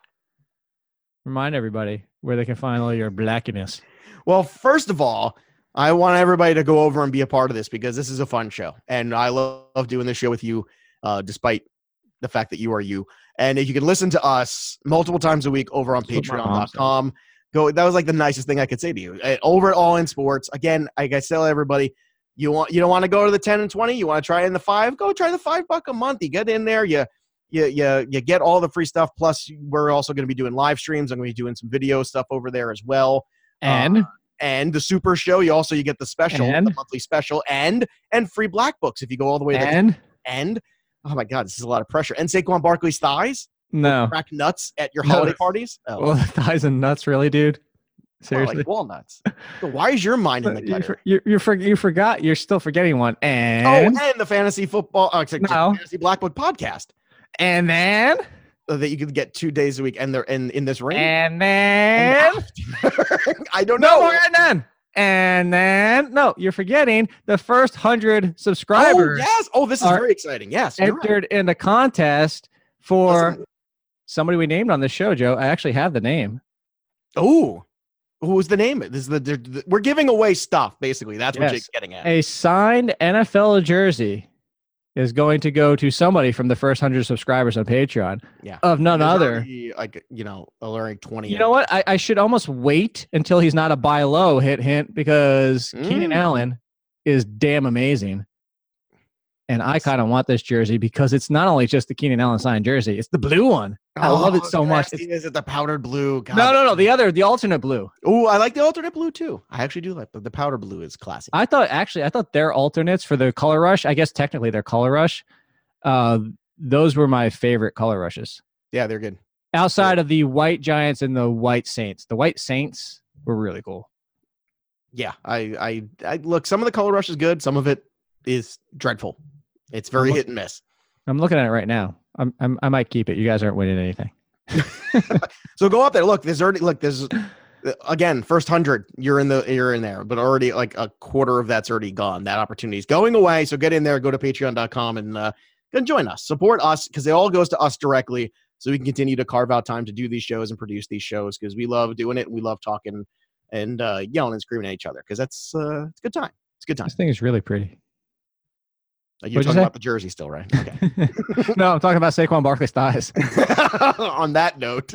Remind everybody where they can find all your blackness. Well, first of all, I want everybody to go over and be a part of this because this is a fun show. And I love doing this show with you, uh, despite the fact that you are you. And you can listen to us multiple times a week over on patreon dot com. Go. That was like the nicest thing I could say to you. Over at All In Sports. Again, like I tell everybody, you want you don't want to go to the ten and twenty. You want to try in the five? Go try the five buck a month. You get in there. You You, you, you get all the free stuff. Plus, we're also going to be doing live streams. I'm going to be doing some video stuff over there as well. And uh, and the super show. You also you get the special, and, the monthly special, and and free black books if you go all the way. And the, and oh my god, this is a lot of pressure. And Saquon Barkley's thighs. No crack nuts at your holiday no. parties. Oh. Well, thighs and nuts, really, dude. Seriously, oh, like walnuts. So why is your mind in the gutter? You you, you, for, you forgot. You're still forgetting one. And oh, and the fantasy football. Uh, no. Fantasy Blackwood podcast. And then so that you could get two days a week, and they're in, in this ring. And then and I don't know. No, and then and then no, you're forgetting the first hundred subscribers. Oh, yes. Oh, this is very exciting. Yes, entered right. in the contest for Listen. somebody we named on the show, Joe. I actually have the name. Oh, who was the name? This is the, the, the we're giving away stuff basically. That's yes. what Jake's getting at. A signed N F L jersey is going to go to somebody from the first one hundred subscribers on Patreon. Yeah. Of none There's other. Already, like, you know, alluring twenty. You know what? I, I should almost wait until he's not a buy low hit hint because mm. Keenan Allen is damn amazing. And I kind of want this jersey because it's not only just the Keenan Allen signed jersey. It's the blue one. I oh, love it so much. Is it the powdered blue? God. No, no, no. The other, the alternate blue. Oh, I like the alternate blue too. I actually do like, but the powder blue is classic. I thought actually, I thought their alternates for the color rush, I guess technically their color rush, uh, those were my favorite color rushes. Yeah, they're good. Outside yeah. of the white Giants and the white Saints. The white Saints were really cool. Yeah, I, I, I look, some of the color rush is good. Some of it is dreadful. It's very look, hit and miss. I'm looking at it right now. I'm, I'm, I might keep it. You guys aren't winning anything. So go up there. Look, there's already, look, there's again, first hundred, you're in the, you're in there, but already like a quarter of that's already gone. That opportunity is going away. So get in there, go to patreon dot com and, uh, and join us, support us, because it all goes to us directly. So we can continue to carve out time to do these shows and produce these shows because we love doing it. We love talking and uh, yelling and screaming at each other because that's uh, it's a good time. It's a good time. This thing is really pretty. Uh, you're What'd talking you about the jersey still, right? Okay. No, I'm talking about Saquon Barkley's thighs. On that note.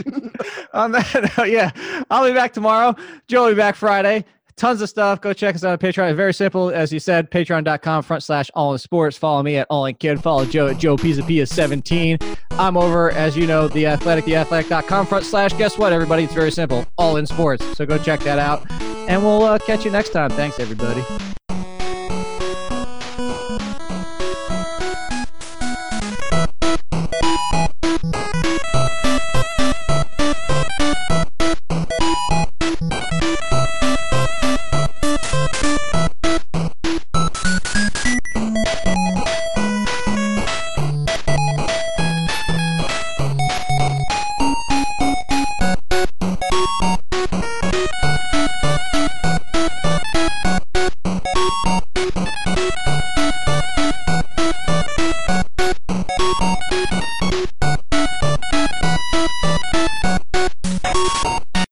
On that note, yeah. I'll be back tomorrow. Joe will be back Friday. Tons of stuff. Go check us out on Patreon. Very simple, as you said, patreon dot com front slash all in sports. Follow me at all in kid. Follow Joe at Joe Pisapia seventeen. I'm over, as you know, the athletic, the athletic dot com front slash. Guess what, everybody? It's very simple, all in sports. So go check that out. And we'll uh, catch you next time. Thanks, everybody.